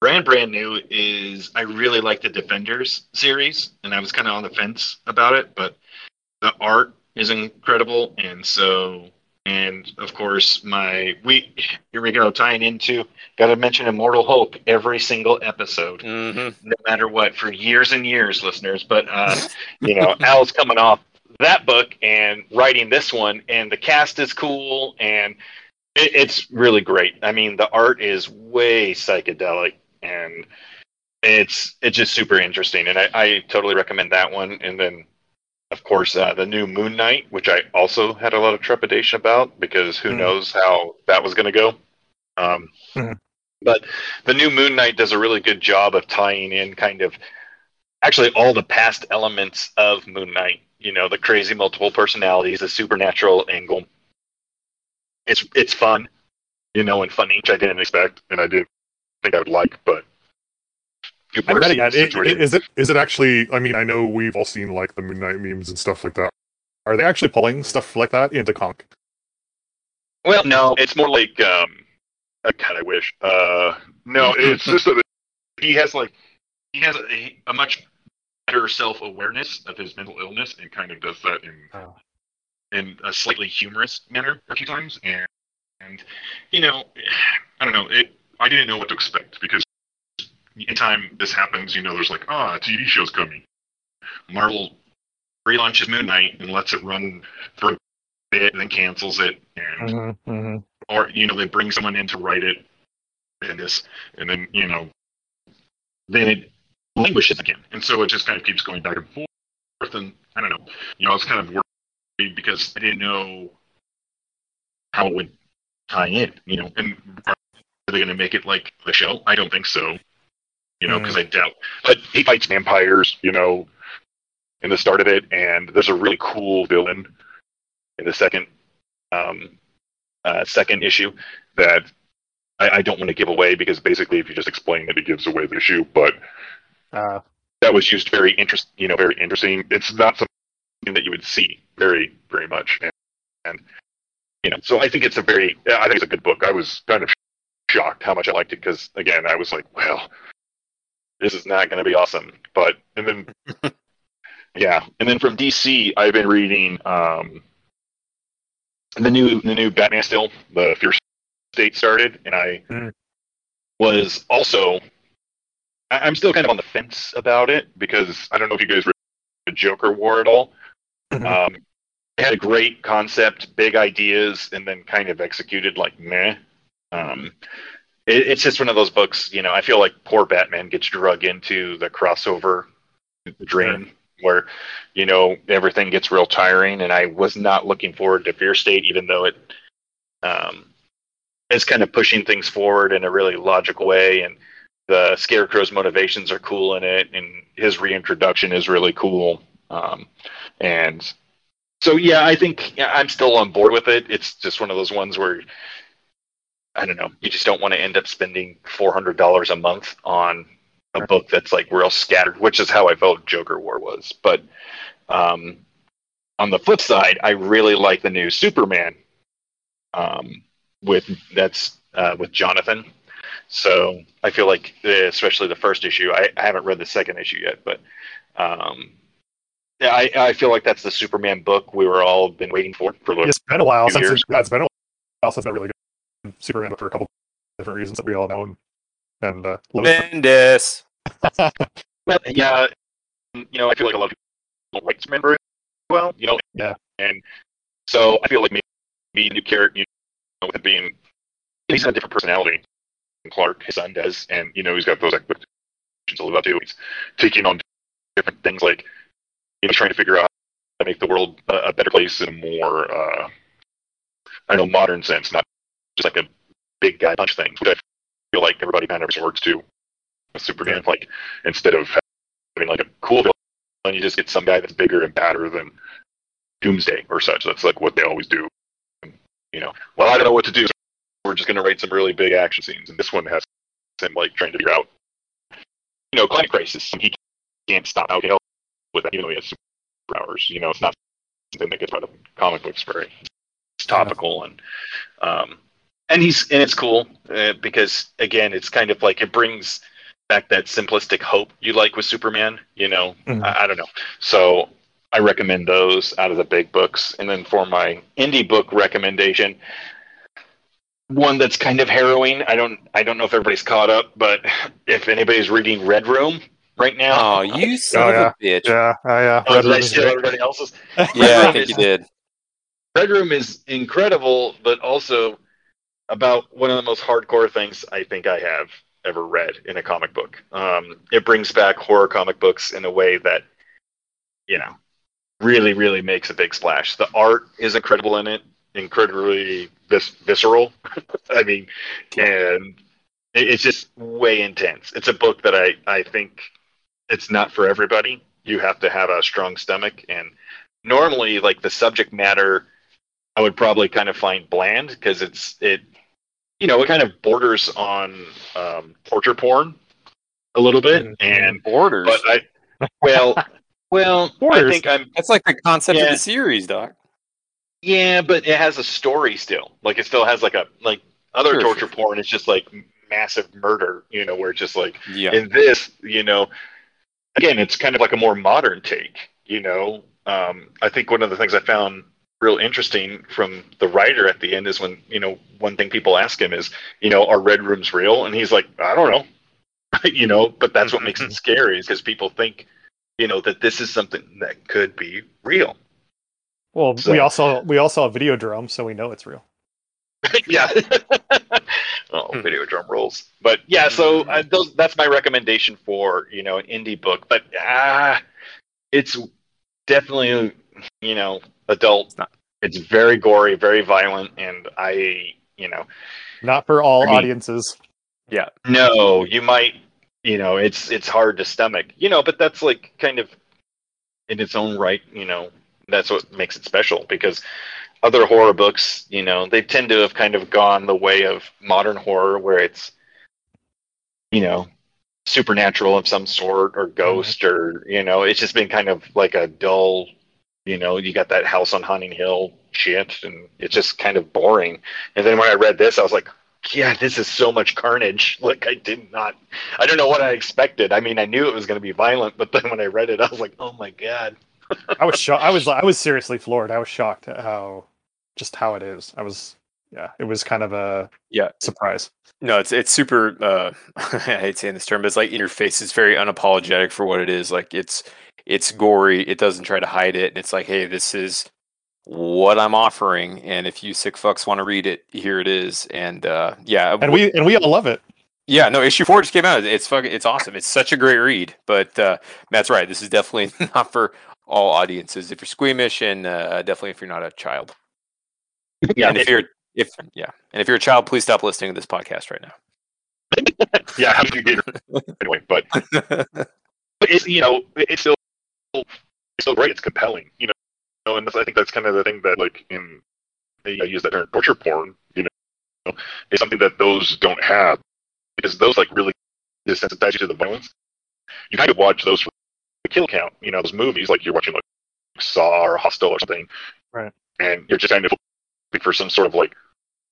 brand brand new is I really like the Defenders series, and I was kind of on the fence about it, but the art is incredible, and so. And of course, my we here we go tying into got to mention Immortal Hulk every single episode, mm-hmm. no matter what, for years and years, listeners. But uh, you know, Al's coming off that book and writing this one, and the cast is cool, and it, it's really great. I mean, the art is way psychedelic, and it's it's just super interesting, and I, I totally recommend that one. And then. Of course, uh, the new Moon Knight, which I also had a lot of trepidation about because who mm. knows how that was going to go. Um, mm. But the new Moon Knight does a really good job of tying in kind of actually all the past elements of Moon Knight. You know, the crazy multiple personalities, the supernatural angle. It's it's fun, you know, and funny, which I didn't expect and I didn't think I would like, but. I'm betting it, it, is it is it actually? I mean, I know we've all seen like the Moon Knight memes and stuff like that. Are they actually pulling stuff like that into comic? Well, no, it's more like um, I kind of wish. Uh, no, it's just that he has like he has a, a much better self-awareness of his mental illness and kind of does that in oh. in a slightly humorous manner a few times. And and you know, I don't know. It I didn't know what to expect because. Anytime this happens, you know, there's like, ah, oh, a T V show's coming. Marvel relaunches Moon Knight and lets it run for a bit and then cancels it. And mm-hmm, mm-hmm. Or, you know, they bring someone in to write it and this, and then, you know, then it languishes again. And so it just kind of keeps going back and forth. And I don't know, you know, I was kind of worried because I didn't know how it would tie in, you know, and are they going to make it like the show? I don't think so. You know, because mm. I doubt. But he fights vampires, you know, in the start of it, and there's a really cool villain in the second um, uh, second issue that I, I don't want to give away because basically, if you just explain it, it gives away the issue. But uh, that was used very interest, you know, very interesting. It's not something that you would see very, very much, and, and you know, so I think it's a very, I think it's a good book. I was kind of shocked how much I liked it because again, I was like, well. This is not going to be awesome, but and then yeah, and then from D C, I've been reading um, the new the new Batman still, the Fierce State started, and I mm. was also, I, I'm still kind of on the fence about it, because I don't know if you guys read the Joker War at all. Mm-hmm. Um, it had a great concept, big ideas, and then kind of executed like meh. Um, it, it's just one of those books, you know, I feel like poor Batman gets drug into the crossover dream. Sure. Where, you know, everything gets real tiring, and I was not looking forward to Fear State, even though it um, it's kind of pushing things forward in a really logical way, and the Scarecrow's motivations are cool in it, and his reintroduction is really cool. Um, and so, yeah, I think yeah, I'm still on board with it. It's just one of those ones where, I don't know, you just don't want to end up spending four hundred dollars a month on a book that's like real scattered, which is how I felt Joker War was. But um, on the flip side, I really like the new Superman um, with that's uh, with Jonathan. So I feel like, especially the first issue, I, I haven't read the second issue yet, but um, yeah, I, I feel like that's the Superman book we were all been waiting for for like it's been a while since years. It's been a while since that really good Superman book for a couple different reasons that we all know and uh, Bendis. Well, yeah, you know, I feel like a lot of people don't like to remember it well, you know, yeah. And so I feel like maybe a new character, you know, with it being, he's got a different personality than Clark, his son, does, and, you know, he's got those expectations to live up to. He's taking on different things, like, you know, trying to figure out how to make the world a better place in a more, uh, I don't know, modern sense, not just like a big guy punch thing, which I feel like everybody kind of resorts to. Superman, like, instead of having like a cool villain, you just get some guy that's bigger and badder than Doomsday or such. That's like what they always do. And, you know, well, I don't know what to do, so we're just going to write some really big action scenes. And this one has him like trying to figure out, you know, climate crisis. He can't stop out help with that, even though he has superpowers. You know, it's not something that gets out of comic books very. It's topical and um, and he's and it's cool uh, because again, it's kind of like it brings back that simplistic hope you like with Superman, you know, mm-hmm. I, I don't know. So I recommend those out of the big books. And then for my indie book recommendation, one that's kind of harrowing. I don't, I don't know if everybody's caught up, but if anybody's reading Red Room right now, oh, you I, son oh, of yeah. a bitch! Yeah, oh, yeah. Oh, did I steal everybody else's? Yeah, I think you did. Red Room is incredible, but also about one of the most hardcore things I think I have ever read in a comic book. Um, it brings back horror comic books in a way that, you know, really, really makes a big splash. The art is incredible in it, incredibly vis- visceral. I mean, and it's just way intense. It's a book that I, I think it's not for everybody. You have to have a strong stomach. And normally, like, the subject matter, I would probably kind of find bland because it's, it, you know, it kind of borders on um, torture porn a little bit, and borders. But I, well, well, borders. I think I'm. That's like the concept yeah. of the series, Doc. Yeah, but it has a story still. Like, it still has like a like other sure, torture sure. porn. It's just like massive murder, you know, where it's just like yeah. in this, you know, again, it's kind of like a more modern take. You know, um, I think one of the things I found real interesting from the writer at the end is when, you know, one thing people ask him is, you know, are Red Rooms real? And he's like, I don't know, you know, but that's what makes it scary is because people think, you know, that this is something that could be real. Well, so, we also, we all saw Videodrome, so we know it's real. Yeah. Oh, hmm. Videodrome rules. But yeah, so uh, those, that's my recommendation for, you know, an indie book, but ah, it's definitely, you know, adult. It's, not. It's very gory, very violent, and I, you know, not for all I mean, audiences. Yeah, no, you might, you know, it's it's hard to stomach, you know, but that's like kind of in its own right, you know, that's what makes it special because other horror books, you know, they tend to have kind of gone the way of modern horror where it's, you know, supernatural of some sort or ghost mm-hmm. or, you know, it's just been kind of like a dull. You know, you got that House on Haunting Hill shit, and it's just kind of boring. And then when I read this, I was like, yeah, this is so much carnage. Like, I did not, I don't know what I expected. I mean, I knew it was going to be violent, but then when I read it, I was like, oh my God. I was shocked. I was, I was seriously floored. I was shocked at how just how it is. I was, yeah, it was kind of a yeah surprise. No, it's it's super. Uh, I hate saying this term, but it's like Interface. It's very unapologetic for what it is. Like it's it's gory. It doesn't try to hide it, and it's like, hey, this is what I'm offering, and if you sick fucks want to read it, here it is. And uh, yeah, and we and we all love it. Yeah, no, issue four just came out. It's fucking, it's awesome. It's such a great read. But uh, Matt's right. This is definitely not for all audiences. If you're squeamish, and uh, definitely if you're not a child. Yeah, and if you're if yeah, and if you're a child, please stop listening to this podcast right now. Yeah, how did you get anyway? But, but it's you know it's still it's still great. It's compelling, you know. No, and I think that's kind of the thing that, like, in I use that term torture porn, you know, is something that those don't have, because those like really desensitize you to the violence. You kind of watch those for the kill count, you know, those movies like you're watching like Saw or Hostel or something, right? And you're just kind of looking for some sort of like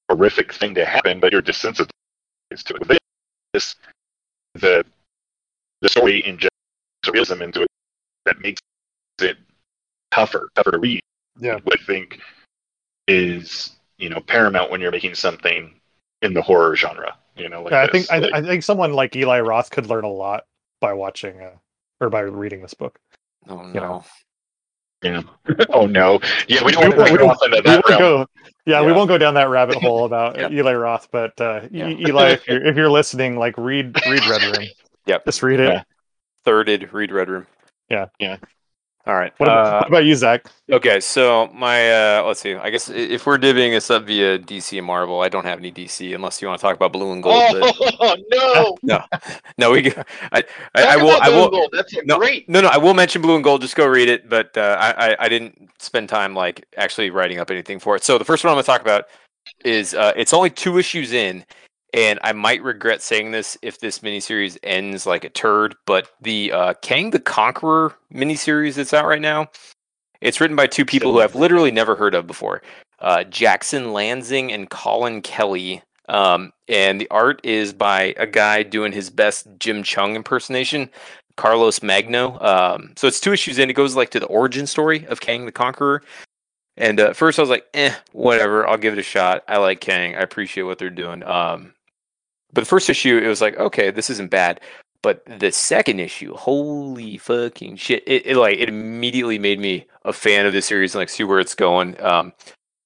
horrific thing to happen, but you're desensitized to it. This the the story injects realism into it that makes it tougher, tougher to read. Yeah, what I think is, you know, paramount when you're making something in the horror genre. You know, like yeah, I think like, I, I think someone like Eli Roth could learn a lot by watching uh, or by reading this book. Oh no! You know? Yeah. Oh no! Yeah, we don't. We, we, we, won't go, yeah, yeah, we won't go down that rabbit hole about yeah. Eli Roth. But uh, yeah. e- Eli, if you're, if you're listening, like read read Red Room. Yep, just read it. Yeah. Thirded, read Red Room. Yeah, yeah. All right. What about, uh, what about you, Zach? Okay, so my, uh, let's see. I guess if we're divvying this up via D C and Marvel, I don't have any D C unless you want to talk about Blue and Gold. Oh, no. No. No, we, I, I, I will, I will, that's no, great. No, no, I will mention Blue and Gold. Just go read it. But uh, I, I, I didn't spend time like actually writing up anything for it. So the first one I'm going to talk about is uh, it's only two issues in. And I might regret saying this if this miniseries ends like a turd, but the uh, Kang the Conqueror miniseries that's out right now, it's written by two people who I've literally never heard of before, uh, Jackson Lansing and Colin Kelly. Um, and the art is by a guy doing his best Jim Chung impersonation, Carlos Magno. Um, so it's two issues in. It goes like to the origin story of Kang the Conqueror. And uh, at first I was like, eh, whatever, I'll give it a shot. I like Kang. I appreciate what they're doing. Um, But the first issue, it was like, okay, this isn't bad. But the second issue, holy fucking shit! It, it like it immediately made me a fan of this series and like see where it's going. Um,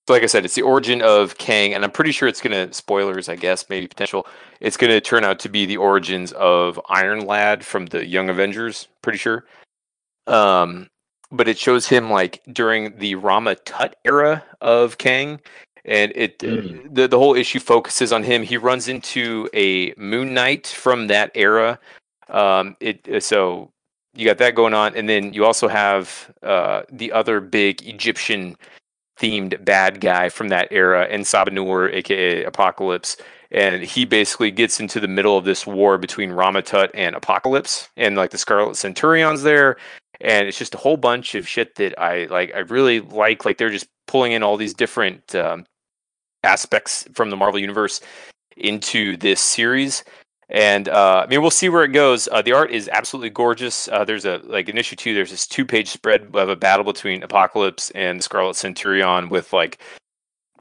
so like I said, it's the origin of Kang, and I'm pretty sure it's gonna spoilers, I guess, maybe potential. It's gonna turn out to be the origins of Iron Lad from the Young Avengers. Pretty sure. Um, but it shows him like during the Rama-Tut era of Kang. And it mm. the, the whole issue focuses on him. He runs into a Moon Knight from that era. Um, it so you got that going on, and then you also have uh, the other big Egyptian-themed bad guy from that era, N'Sabanur, aka Apocalypse. And he basically gets into the middle of this war between Rama-Tut and Apocalypse, and like the Scarlet Centurion's there. And it's just a whole bunch of shit that I like. I really like. Like they're just pulling in all these different. Um, aspects from the Marvel Universe into this series, and uh, I mean we'll see where it goes. Uh, the art is absolutely gorgeous. Uh, there's a like in issue two, there's this two-page spread of a battle between Apocalypse and Scarlet Centurion with like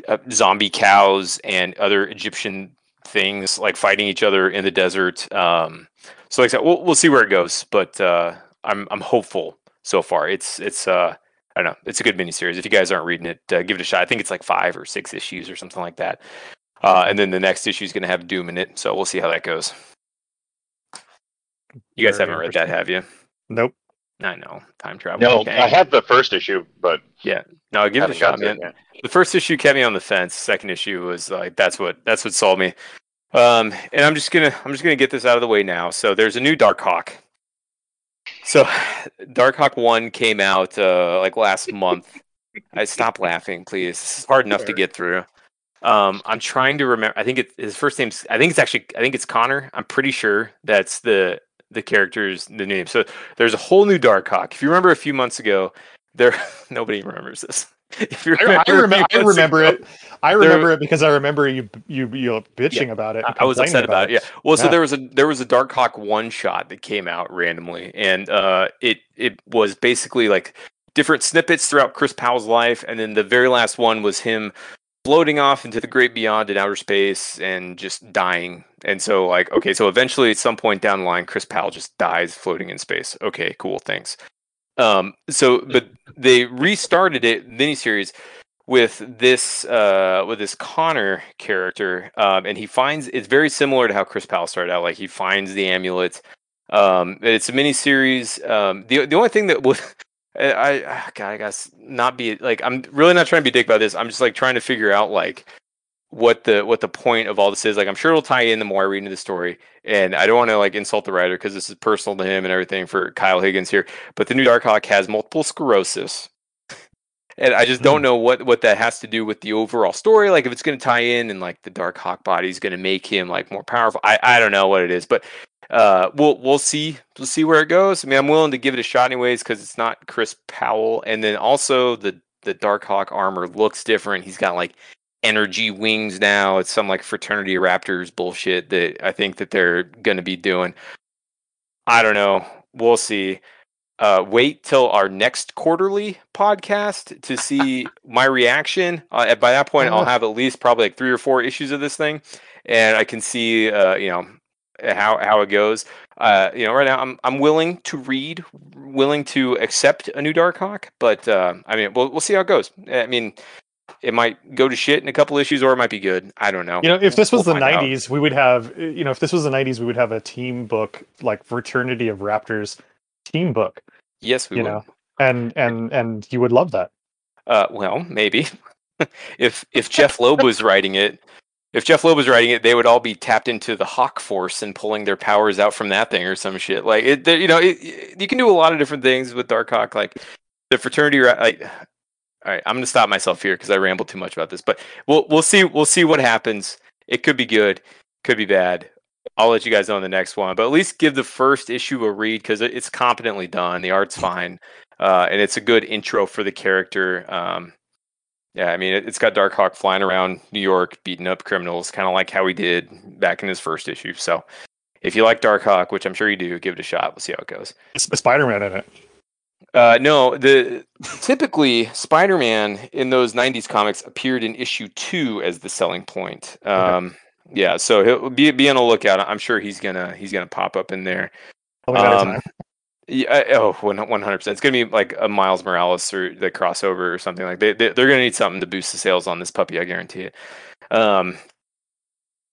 uh, zombie cows and other Egyptian things like fighting each other in the desert. Um, so like I said, we'll we'll see where it goes, but uh, I'm I'm hopeful so far. It's it's. Uh, I don't know. It's a good miniseries. If you guys aren't reading it, uh, give it a shot. I think it's like five or six issues or something like that. Uh, and then the next issue is going to have Doom in it. So we'll see how that goes. You guys Very haven't read that, have you? Nope. I know. Time travel. No, okay. I have the first issue, but... Yeah. No, give it a shot, man. It, yeah. The first issue kept me on the fence. Second issue was like, that's what that's what sold me. Um, and I'm just going to I'm just gonna get this out of the way now. So there's a new Darkhawk. So, Darkhawk one came out uh, like last month. I stop laughing, please. It's hard enough to get through. Um, I'm trying to remember. I think it, his first name's. I think it's actually. I think it's Connor. I'm pretty sure that's the the character's the name. So there's a whole new Darkhawk. If you remember a few months ago, there nobody remembers this. If you remember, I, I remember, I remember ago, it. I remember there, it because I remember you you you bitching yeah, about it. I was upset about it. it. Yeah. Well, yeah. so there was a there was a Darkhawk one shot that came out randomly, and uh, it it was basically like different snippets throughout Chris Powell's life, and then the very last one was him floating off into the great beyond in outer space and just dying. And so, like, okay, so eventually at some point down the line, Chris Powell just dies floating in space. Okay, cool, thanks. Um, so, but they restarted it miniseries with this uh, with this Connor character, um, and he finds it's very similar to how Chris Powell started out. Like, he finds the amulet. Um, it's a miniseries. Um, the the only thing that was I, I God, I guess not be like I'm really not trying to be a dick about this. I'm just like trying to figure out like what the what the point of all this is. Like, I'm sure it'll tie in the more I read into the story, and I don't want to like insult the writer because this is personal to him and everything for Kyle Higgins here. But the new Darkhawk has multiple sclerosis, and I just don't know what what that has to do with the overall story. Like, if it's going to tie in and like the Darkhawk body is going to make him like more powerful. I I don't know what it is, but. Uh, we'll we'll see we'll see where it goes. I mean, I'm willing to give it a shot anyways because it's not Chris Powell, and then also the the Darkhawk armor looks different. He's got like energy wings now. It's some like fraternity raptors bullshit that I think that they're gonna be doing. I don't know. We'll see. Uh, wait till our next quarterly podcast to see my reaction. Uh, by that point, I'll have at least probably like three or four issues of this thing, and I can see uh, you know. how how it goes. Uh you know, right now i'm i'm willing to read, willing to accept a new Darkhawk, but uh i mean we'll we'll see how it goes. I mean, it might go to shit in a couple issues, or it might be good. I don't know. You know, if this was we'll the nineties out. we would have you know if this was the nineties we would have a team book, like Fraternity of Raptors team book. Yes, we you would. know and and and you would love that. Uh well, maybe. if if Jeff Loeb was writing it. If Jeff Loeb was writing it, they would all be tapped into the Hawk Force and pulling their powers out from that thing or some shit. Like, it, you know, it, it, you can do a lot of different things with Darkhawk. Like, the fraternity... Like, all right, I'm going to stop myself here because I rambled too much about this. But we'll we'll see we'll see what happens. It could be good. Could be bad. I'll let you guys know in the next one. But at least give the first issue a read because it's competently done. The art's fine. Uh, and it's a good intro for the character. Um Yeah, I mean, it's got Darkhawk flying around New York, beating up criminals, kind of like how he did back in his first issue. So if you like Darkhawk, which I'm sure you do, give it a shot. We'll see how it goes. It's Spider-Man in it. Uh, no, the typically Spider-Man in those nineties comics appeared in issue two as the selling point. Um, okay. Yeah, so he'll be, be on the lookout. I'm sure he's gonna he's gonna pop up in there. Um, Yeah, oh, one hundred percent. It's going to be like a Miles Morales or the crossover or something. Like they, they, they're going to need something to boost the sales on this puppy. I guarantee it. Um,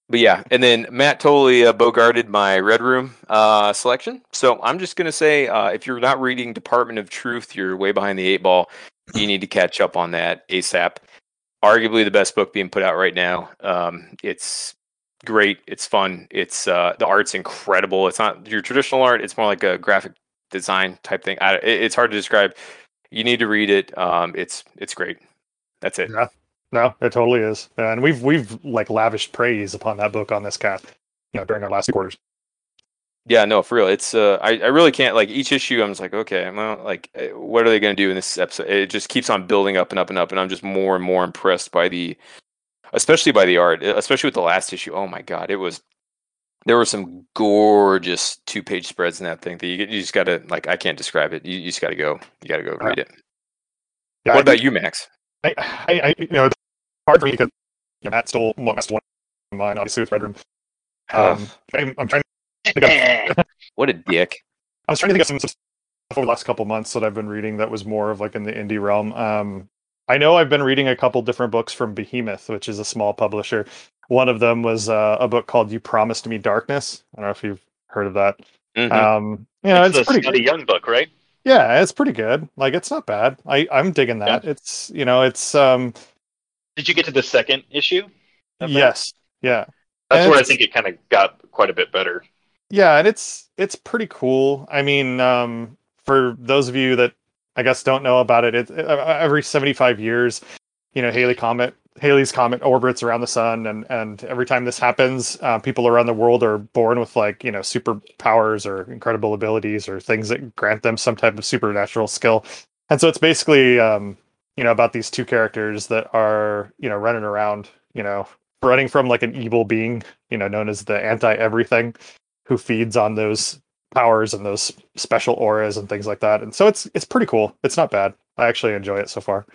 but yeah, and then Matt totally uh, bogarted my Red Room uh, selection. So I'm just going to say, uh, if you're not reading Department of Truth, you're way behind the eight ball. You need to catch up on that ASAP. Arguably the best book being put out right now. Um, it's great. It's fun. It's uh, the art's incredible. It's not your traditional art. It's more like a graphic design type thing. I, it's hard to describe. You need to read it. Um, it's it's great. That's it. Yeah, no, it totally is. And we've we've like lavished praise upon that book on this cast, you know, during our last quarters. Yeah, no, for real. It's uh, I I really can't like each issue. I'm just like, okay, well, like, what are they going to do in this episode? It just keeps on building up and up and up, and I'm just more and more impressed by the, especially by the art, especially with the last issue. Oh my god, it was. There were some gorgeous two-page spreads in that thing that you, you just got to, like, I can't describe it. You, you just got to go. You got to go read it. Yeah, what I, about you, Max? I, I, I, you know, it's hard for me because you know, Matt stole most one of mine, obviously, with Red Room. Um, oh. I'm, I'm trying to think of, what a dick. I was trying to think of some stuff over the last couple months that I've been reading that was more of, like, in the indie realm. Um, I know I've been reading a couple different books from Behemoth, which is a small publisher. One of them was uh, a book called "You Promised Me Darkness." I don't know if you've heard of that. Mm-hmm. Um, you know, it's, it's pretty good. Young book, right? Yeah, it's pretty good. Like, it's not bad. I I'm digging that. Yeah. It's you know, it's. Um, Did you get to the second issue? Yes. Yeah. That's and where I think it kind of got quite a bit better. Yeah, and it's it's pretty cool. I mean, um, for those of you that I guess don't know about it, it, it every seventy-five years, you know, Halley Comet. Halley's Comet orbits around the sun, and, and every time this happens, uh, people around the world are born with, like, you know, superpowers or incredible abilities or things that grant them some type of supernatural skill. And so it's basically, um, you know, about these two characters that are, you know, running around, you know, running from, like, an evil being, you know, known as the anti-everything, who feeds on those powers and those special auras and things like that. And so it's it's pretty cool. It's not bad. I actually enjoy it so far.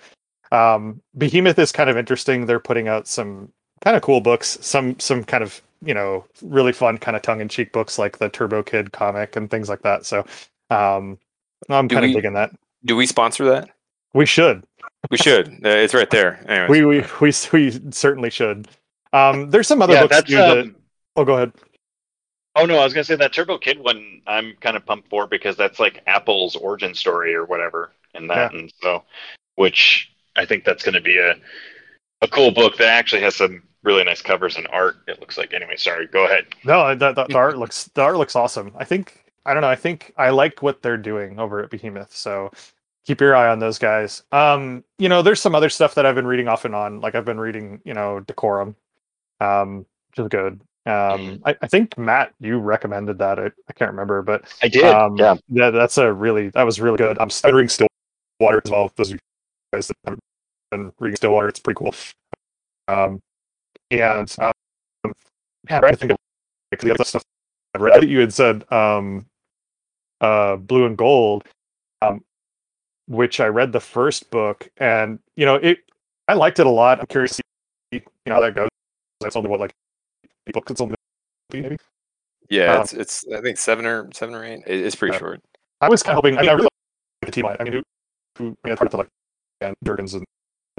Um, Behemoth is kind of interesting. They're putting out some kind of cool books, some some kind of, you know, really fun kind of tongue-in-cheek books like the Turbo Kid comic and things like that. So um, I'm kind of digging that. Do we sponsor that? We should. We should. Uh, it's right there. Anyways. We, we we we certainly should. Um, there's some other yeah, books. That's, um, that... Oh, go ahead. Oh, no, I was going to say that Turbo Kid one I'm kind of pumped for because that's like Apple's origin story or whatever. And that yeah. and so, which I think that's going to be a a cool book that actually has some really nice covers and art. It looks like anyway. Sorry, go ahead. No, the, the, the art looks the art looks awesome. I think I don't know. I think I like what they're doing over at Behemoth. So keep your eye on those guys. Um, you know, there's some other stuff that I've been reading off and on. Like I've been reading, you know, Decorum, um, which is good. Um, I, I think Matt, you recommended that. I, I can't remember, but I did. Um, yeah, yeah, that's a really that was really good. I'm stuttering Stillwater as well. Those of you guys that haven't been reading Stillwater, it's pretty cool. Um, and um, yeah, I think of, like the other stuff I've read. I think you had said um, uh, Blue and Gold, um, which I read the first book, and you know it. I liked it a lot. I'm curious to see, you know, how that goes. That's only what like. Book it's only maybe yeah um, it's it's I think seven or seven or eight. It's pretty uh, short. I was kind of hoping. I mean, I really like the team. I mean, who, who I mean, it's hard to like Dan Jurgens and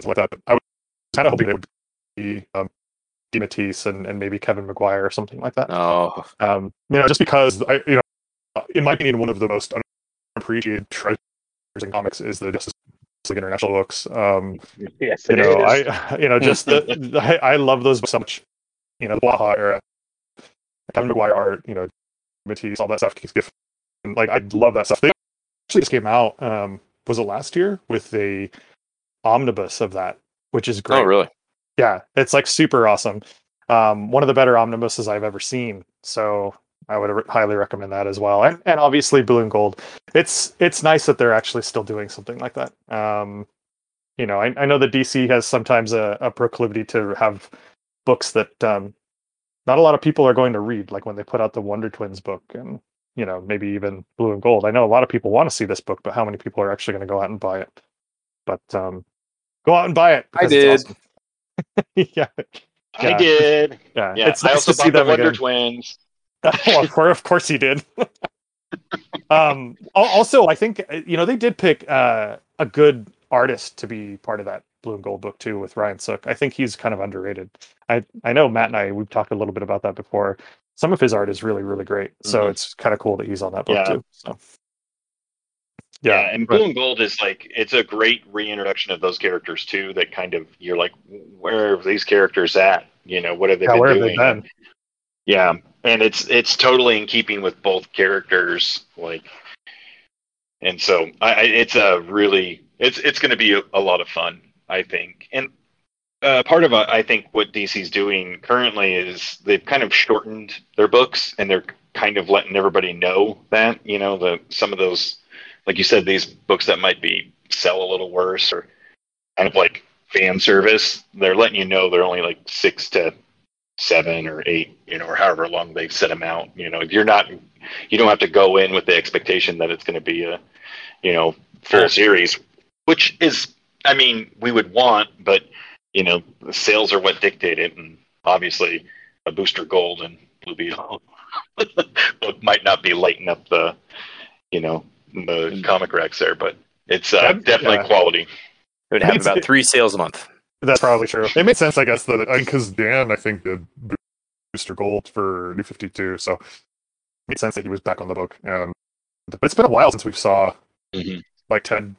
stuff like that. But I was kind of hoping it would be um, Matisse and and maybe Kevin McGuire or something like that. Oh, um, you know, just because I you know, in my opinion, one of the most unappreciated treasures in comics is the Justice League International books. Um, yes, you know, is. I you know just the, the I, I love those books so much. You know, the Waha era, Kevin McGuire art, you know, Matisse, all that stuff. Like, I love that stuff. They actually just came out, um, was it last year? With the omnibus of that, which is great. Oh, really? Yeah, it's like super awesome. Um, one of the better omnibuses I've ever seen. So I would re- highly recommend that as well. And and obviously Blue and Gold. It's it's nice that they're actually still doing something like that. Um, you know, I, I know that D C has sometimes a, a proclivity to have books that um, not a lot of people are going to read, like when they put out the Wonder Twins book and, you know, maybe even Blue and Gold. I know a lot of people want to see this book, but how many people are actually going to go out and buy it? But um, go out and buy it. I did. Awesome. yeah. I yeah. did. Yeah. yeah. It's nice I also to see them the Wonder again. Twins. well, of course he did. um, also, I think, you know, they did pick uh, a good artist to be part of that Blue and Gold book too, with Ryan Sook. I think he's kind of underrated. I, I know Matt and I, we've talked a little bit about that before. Some of his art is really, really great. So mm-hmm. it's kind of cool that he's on that book yeah. too. So yeah. yeah and Blue and Gold is like, it's a great reintroduction of those characters too, that kind of, you're like, where are these characters at? You know, what have they yeah, been where doing? Have they been? Yeah. And it's, it's totally in keeping with both characters. Like, and so I, it's a really, it's, it's going to be a, a lot of fun. I think, and uh, part of uh, I think what D C's doing currently is they've kind of shortened their books, and they're kind of letting everybody know that, you know, the some of those, like you said, these books that might be sell a little worse or kind of like fan service. They're letting you know they're only like six to seven or eight, you know, or however long they set them out. You know, you're not, you don't have to go in with the expectation that it's going to be a, you know, full series, which is. I mean, we would want, but, you know, the sales are what dictate it. And obviously, a Booster Gold and Blue Beetle might not be lighting up the, you know, the comic racks there, but it's uh, that, definitely yeah. quality. It would have it's, about three sales a month. That's probably true. It makes sense, I guess, that because Dan, I think, did Booster Gold for New fifty-two. So it made sense that he was back on the book. Um, but it's been a while since we saw, mm-hmm. like, ten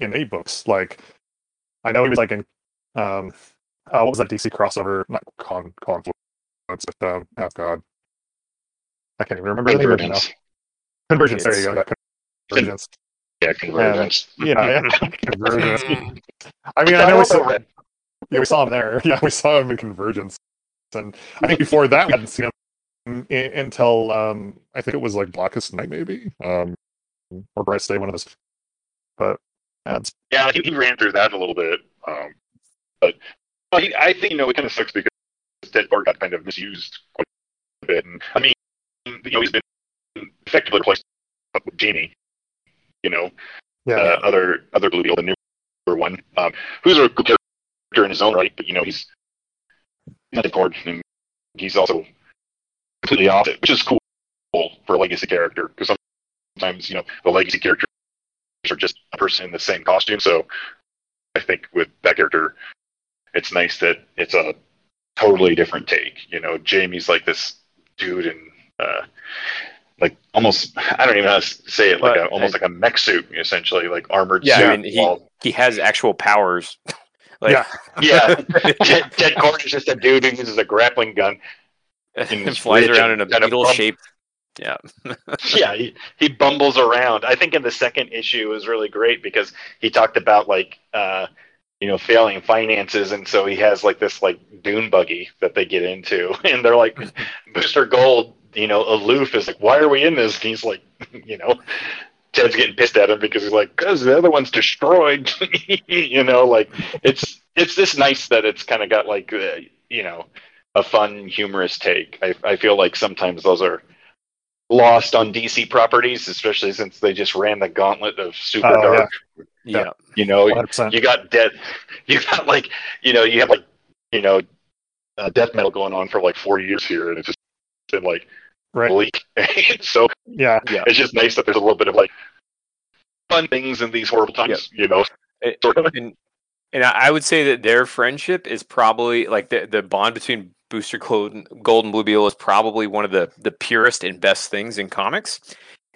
in eight books. Like I know he was like in um uh, what was that D C crossover, not con confluence but um oh god I can't even remember Convergence. The Convergence, there you go. Convergence. Yeah, Convergence. And, you know, yeah, Convergence. I mean, I know we saw him. Yeah, we saw him there. Yeah, we saw him in Convergence. And I think before that we hadn't seen him in, until um I think it was like Blackest Night maybe. Um or Brightest Day, one of those. But ads. Yeah, I think he ran through that a little bit, um, but well, he, I think you know it kind of sucks because Ted Kord got kind of misused quite a bit. And, I mean, you know, he's been effectively replaced with Genie, you know, yeah, uh, other other Blue Beetle, the newer one, um, who's a good character in his own right, but you know he's not Ted Kord, and he's also completely off it, which is cool for a legacy character because sometimes you know the legacy characters are just a person in the same costume. So I think with that character, it's nice that it's a totally different take. You know, Jamie's like this dude in uh, like almost, I don't even know how to say it, like a, almost like a mech suit, essentially, like armored yeah, suit. Yeah, I mean, he, he has actual powers. Like, yeah. yeah. Ted, Ted Kord is just a dude who uses a grappling gun. And flies around in a beetle-shaped... Yeah. yeah, he, he bumbles around. I think in the second issue was really great because he talked about, like, uh, you know, failing finances, and so he has, like, this, like, dune buggy that they get into, and they're like, Booster Gold, you know, aloof is like, why are we in this? And he's like, you know, Ted's getting pissed at him because he's like, because the other one's destroyed, you know, like, it's, it's this nice that it's kind of got, like, uh, you know, a fun, humorous take. I, I feel like sometimes those are lost on D C properties, especially since they just ran the gauntlet of super oh, dark. Yeah. yeah, you know, one hundred percent. You got death. You got like, you know, you have like, you know, uh, death metal going on for like four years here, and it's just been like right. bleak. so yeah. yeah, it's just nice that there's a little bit of like fun things in these horrible times. Yeah. You know, it, sort of. And, and I would say that their friendship is probably like the the bond between Booster Gold and Blue Beetle is probably one of the, the purest and best things in comics,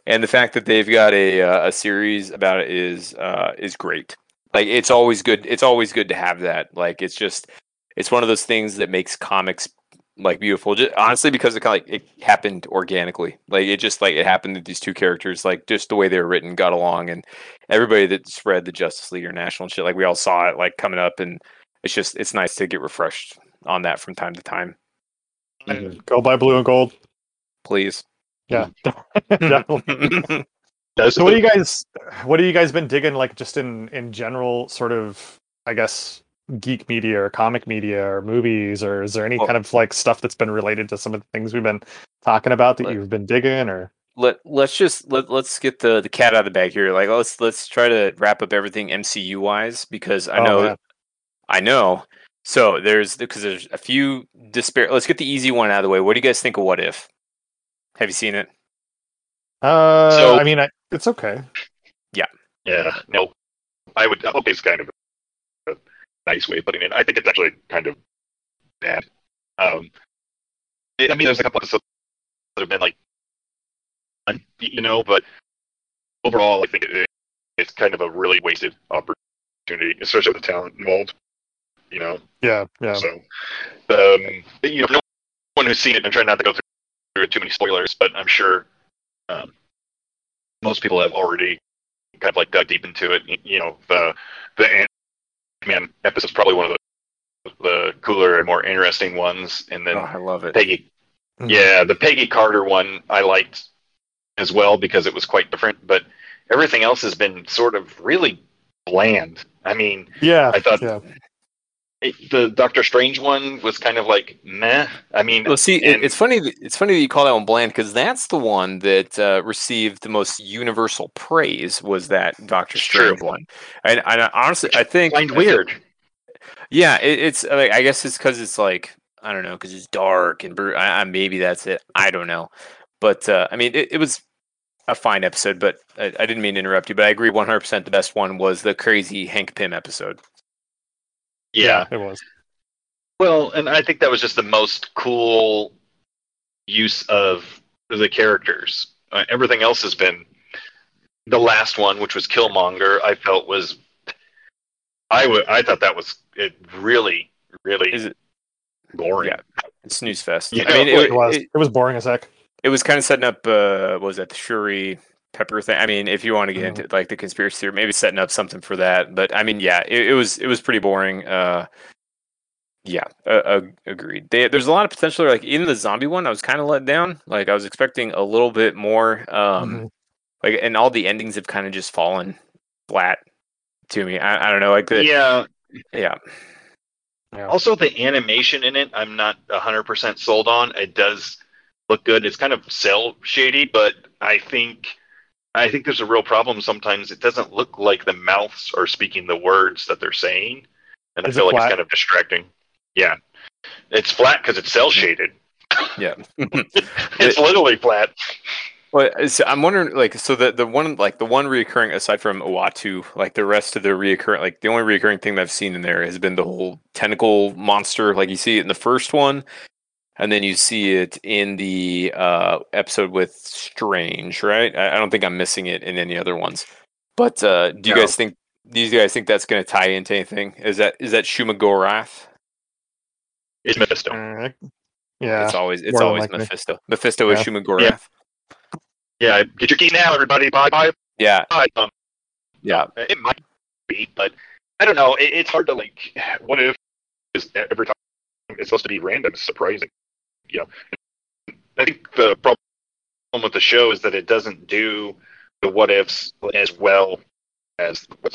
and the fact that they've got a uh, a series about it is uh, is great. Like it's always good. It's always good to have that. Like it's just it's one of those things that makes comics like beautiful. Just, honestly, because it kind of like, it happened organically. Like it just like it happened that these two characters like just the way they were written got along, and everybody that's read the Justice League International and shit like we all saw it like coming up, and it's just it's nice to get refreshed on that from time to time. Mm-hmm. Go buy Blue and Gold, please. Yeah. Definitely. So what do you guys what have you guys been digging like just in in general sort of I guess geek media or comic media or movies, or is there any oh. kind of like stuff that's been related to some of the things we've been talking about that let, you've been digging or let let's just let, let's get the the cat out of the bag here. Like let's let's try to wrap up everything M C U wise because I oh, know man. I know So there's because there's a few disparate. Let's get the easy one out of the way. What do you guys think of What If? Have you seen it? Uh, so, I mean, I, it's okay. Yeah. Yeah. No, I would. I hope it's kind of a nice way of putting it. I think it's actually kind of bad. Um, it, I mean, there's a couple episodes that have been like, you know, but overall, I think it, it's kind of a really wasted opportunity, especially with the talent involved. You know, yeah, yeah. So, um, you know, for no one who's seen it, I'm trying not to go through too many spoilers, but I'm sure um, most people have already kind of like dug deep into it. You know, the the Ant-Man episode is probably one of the the cooler and more interesting ones, and then oh, I love it. Peggy, mm-hmm. yeah, the Peggy Carter one I liked as well because it was quite different, but everything else has been sort of really bland. I mean, yeah, I thought. Yeah. It, the Doctor Strange one was kind of like meh. I mean, well, see, and, it's funny. That, it's funny that you call that one bland because that's the one that uh, received the most universal praise. Was that Doctor Strange true. one? And, and I, honestly, I think I weird. Think, yeah, it, it's. Like, I guess it's because it's like I don't know because it's dark and br- I, I, maybe that's it. I don't know, but uh, I mean, it, it was a fine episode. But I, I didn't mean to interrupt you. But I agree, one hundred percent. The best one was the crazy Hank Pym episode. Yeah. yeah, it was. Well, and I think that was just the most cool use of the characters. Uh, everything else has been... The last one, which was Killmonger, I felt was... I, w- I thought that was it really, really Is it, boring. Yeah, it's snooze fest. You know, I mean, it, it was. It, it was boring as heck. It was kind of setting up, uh, what was that, the Shuri... Pepper thing. I mean, if you want to get into like the conspiracy theory, maybe setting up something for that. But I mean, yeah, it, it was it was pretty boring. Uh, yeah, uh, uh, agreed. They, there's a lot of potential. Like in the zombie one, I was kind of let down. Like I was expecting a little bit more. Um, mm-hmm. Like and all the endings have kind of just fallen flat to me. I, I don't know. Like the, yeah, yeah. Also, the animation in it, I'm not one hundred percent sold on. It does look good. It's kind of cel shady, but I think. I think there's a real problem sometimes. It doesn't look like the mouths are speaking the words that they're saying. And Is I feel it like flat? It's kind of distracting. Yeah. It's flat because it's cel-shaded. Yeah. It's literally flat. Well, so I'm wondering, like, so the, the one, like, the one reoccurring, aside from Uatu, like, the rest of the reoccurring, like, the only reoccurring thing that I've seen in there has been the whole tentacle monster. Like, you see it in the first one, and then you see it in the uh, episode with Strange, right? I, I don't think I'm missing it in any other ones. But uh, do you no. guys think, do you guys think that's going to tie into anything? Is that, is that Shuma-Gorath? It's Mephisto. Uh, yeah. It's always, it's always Mephisto. Mephisto yeah. is Shuma-Gorath. Yeah. Yeah, get your key now, everybody. Bye, bye. Yeah. Bye. Um, yeah. It might be, but I don't know. It, it's hard to, like, what if is every time it's supposed to be random? It's surprising. You know, I think the problem with the show is that it doesn't do the what ifs as well as what's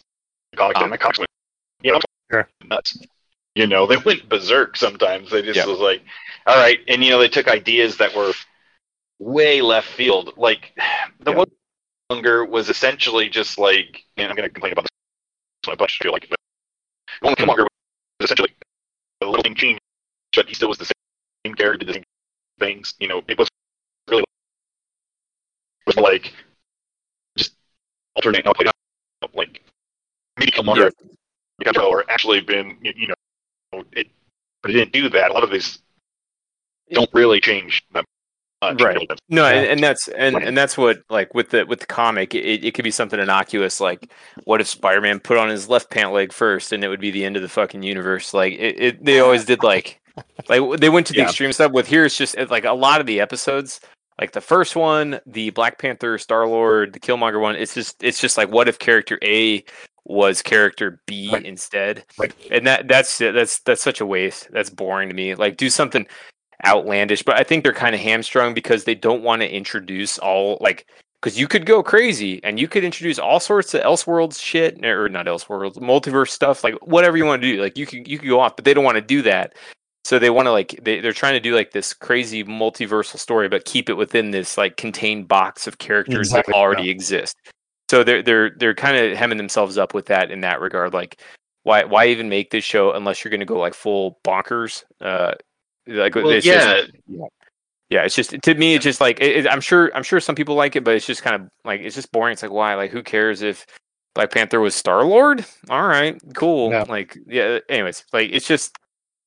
called um, my comics. You know, sure. nuts. You know, they went berserk sometimes. They just yeah. was like, all right, and you know, they took ideas that were way left field. Like the yeah. one longer was essentially just like, and I'm going to complain about this a bunch. I feel like the one longer was essentially a little thing changed, but he still was the same character, did the same things. You know, it was really it was like just alternate. No, like medical longer yeah. or actually been, you know, it, but it didn't do that. A lot of these don't really change them. Uh, right. No, and, and that's and, and that's what, like, with the with the comic, it, it could be something innocuous, like what if Spider-Man put on his left pant leg first, and it would be the end of the fucking universe. Like it, it they always did, like, like they went to the yeah. extreme stuff. With here, it's just like a lot of the episodes, like the first one, the Black Panther, Star-Lord, the Killmonger one. It's just it's just like what if character A was character B right. instead, right. and that that's that's that's such a waste. That's boring to me. Like, do something outlandish, but I think they're kind of hamstrung because they don't want to introduce all, like, because you could go crazy and you could introduce all sorts of Elseworlds shit, or not Elseworlds, multiverse stuff, like whatever you want to do, like you can you can go off, but they don't want to do that. So they want to, like, they, they're trying to do like this crazy multiversal story, but keep it within this like contained box of characters exactly. that already yeah. exist. So they're they're they're kind of hemming themselves up with that in that regard. Like, why why even make this show unless you're going to go like full bonkers? Uh, Like, well, it's yeah. Just, yeah, yeah. It's just, to me, it's just like it, it, I'm sure I'm sure some people like it, but it's just kind of like it's just boring. It's like, why? Like, who cares if Black Panther was Star-Lord? All right, cool. Yeah. Like, yeah. Anyways, like it's just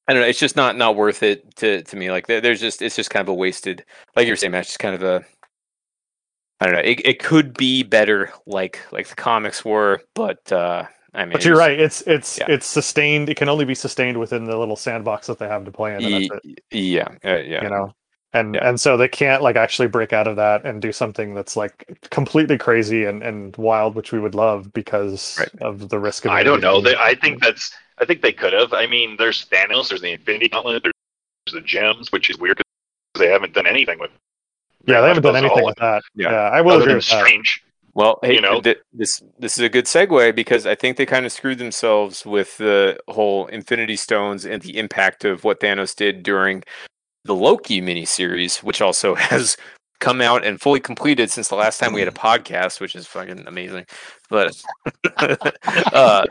I don't know. It's just not not worth it to to me. Like there, there's just it's just kind of a wasted. Like you were saying, Matt, just kind of a I don't know. It it could be better. Like like the comics were, but uh, I mean, but you're right. It's it's yeah. it's sustained. It can only be sustained within the little sandbox that they have to play in. And that's it. Yeah, uh, yeah. You know, and yeah. and so they can't like actually break out of that and do something that's like completely crazy and, and wild, which we would love because right. of the risk of. I don't know. They, I think that's. I think they could have. I mean, there's Thanos. There's the Infinity Gauntlet. There's the gems, which is weird because they haven't done anything with. Yeah, they haven't done anything with that. Yeah, yeah I will Other agree. Than with Strange. That. Well, hey, you know, th- this this is a good segue because I think they kind of screwed themselves with the whole Infinity Stones and the impact of what Thanos did during the Loki miniseries, which also has come out and fully completed since the last time we had a podcast, which is fucking amazing. But uh,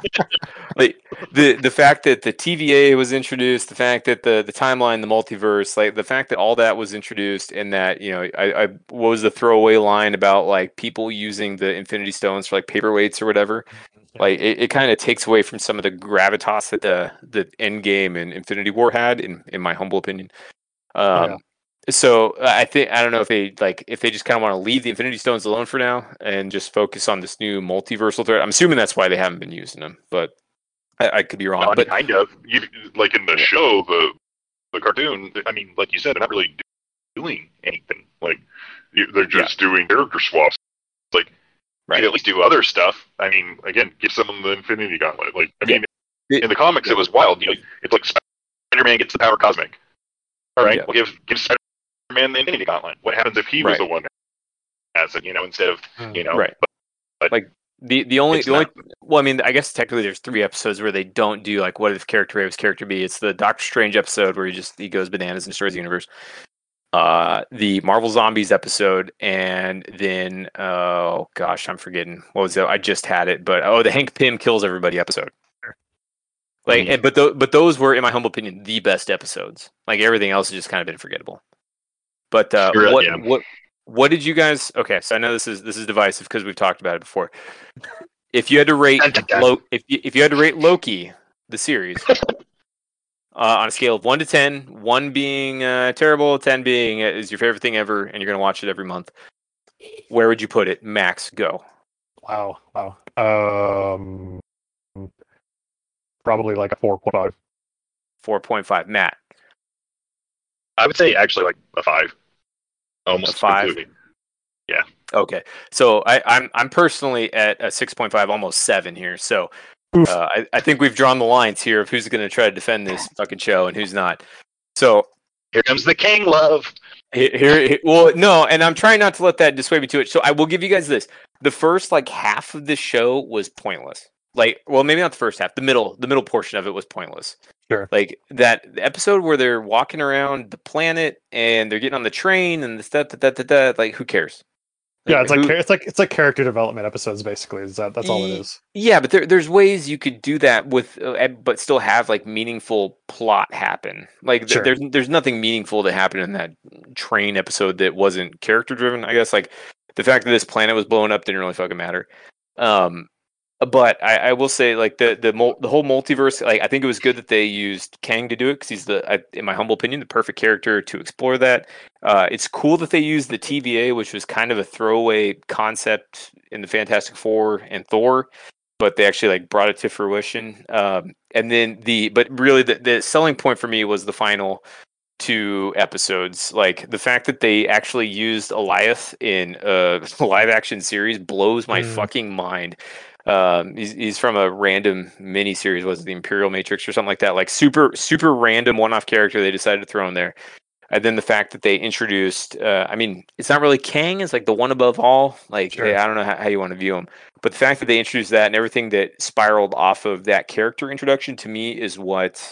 like the the fact that the T V A was introduced, the fact that the the timeline, the multiverse, like the fact that all that was introduced, and that, you know, I, I what was the throwaway line about like people using the Infinity Stones for like paperweights or whatever. Like it, it kind of takes away from some of the gravitas that the the Endgame and Infinity War had, in in my humble opinion. Um, yeah. So I think I don't know if they like if they just kind of want to leave the Infinity Stones alone for now and just focus on this new multiversal threat. I'm assuming that's why they haven't been using them, but I, I could be wrong. Well, but kind of you, like in the yeah. show, the the cartoon. I mean, like you said, they're not really doing anything. Like they're just yeah. doing character swaps. Like right. at least do other stuff. I mean, again, give someone the Infinity Gauntlet. Like I mean, yeah. in the comics, yeah. it was wild. You know, it's like Spider-Man gets the power cosmic. All right, yeah. we'll give give Spider-Man Man, the Infinity Gauntlet. What happens if he right. was the one that has it? You know, instead of you know, right? But, but like the the only the not... only well, I mean, I guess technically there's three episodes where they don't do like what if character A was character B. It's the Doctor Strange episode where he just he goes bananas and destroys the universe. uh, the Marvel Zombies episode, and then uh, oh gosh, I'm forgetting what was that? I just had it, but oh, the Hank Pym Kills Everybody episode. Like, mm-hmm. and, but th- but those were, in my humble opinion, the best episodes. Like, everything else has just kind of been forgettable. But uh, sure, what yeah. what what did you guys? Okay, so I know this is this is divisive because we've talked about it before. If you had to rate Lo- if you, if you had to rate Loki the series. Uh, on a scale of one to ten, one being uh, terrible, ten being uh, is your favorite thing ever, and you're going to watch it every month. Where would you put it? Max, go. Wow, wow. Um, probably like a four point five. four point five. Matt? I would say actually like a five. Almost a five. Concluding. Yeah. Okay. So I, I'm I'm personally at a six point five, almost seven here. So. Uh, I, I think we've drawn the lines here of who's going to try to defend this fucking show and who's not. So here comes the King love. Here, here, well, no, and I'm trying not to let that dissuade me to it. So I will give you guys this: the first like half of this show was pointless. Like, well, maybe not the first half. The middle, the middle portion of it was pointless. Sure. Like that episode where they're walking around the planet and they're getting on the train and the stuff. That that that that. Like, who cares? Yeah, it's like Who, it's like it's like character development episodes, basically. Is that that's all it is? Yeah, but there, there's ways you could do that with, uh, but still have like meaningful plot happen. Like sure. th- there's there's nothing meaningful to happen in that train episode that wasn't character driven. I guess like the fact that this planet was blown up didn't really fucking matter. Um, but I, I will say like the the mul- the whole multiverse. Like I think it was good that they used Kang to do it because he's the, I, in my humble opinion, the perfect character to explore that. Uh, it's cool that they used the T V A, which was kind of a throwaway concept in the Fantastic Four and Thor, but they actually like brought it to fruition. Um, and then the, but really the, the selling point for me was the final two episodes. Like the fact that they actually used Eliath in a live action series blows my mm. fucking mind. Um, he's, he's from a random mini series, was it the Imperial Matrix or something like that? Like super, super random one-off character they decided to throw in there. And then the fact that they introduced, uh, I mean, it's not really Kang. It's like the one above all. Like, sure. hey, I don't know how, how you want to view him. But the fact that they introduced that and everything that spiraled off of that character introduction to me is what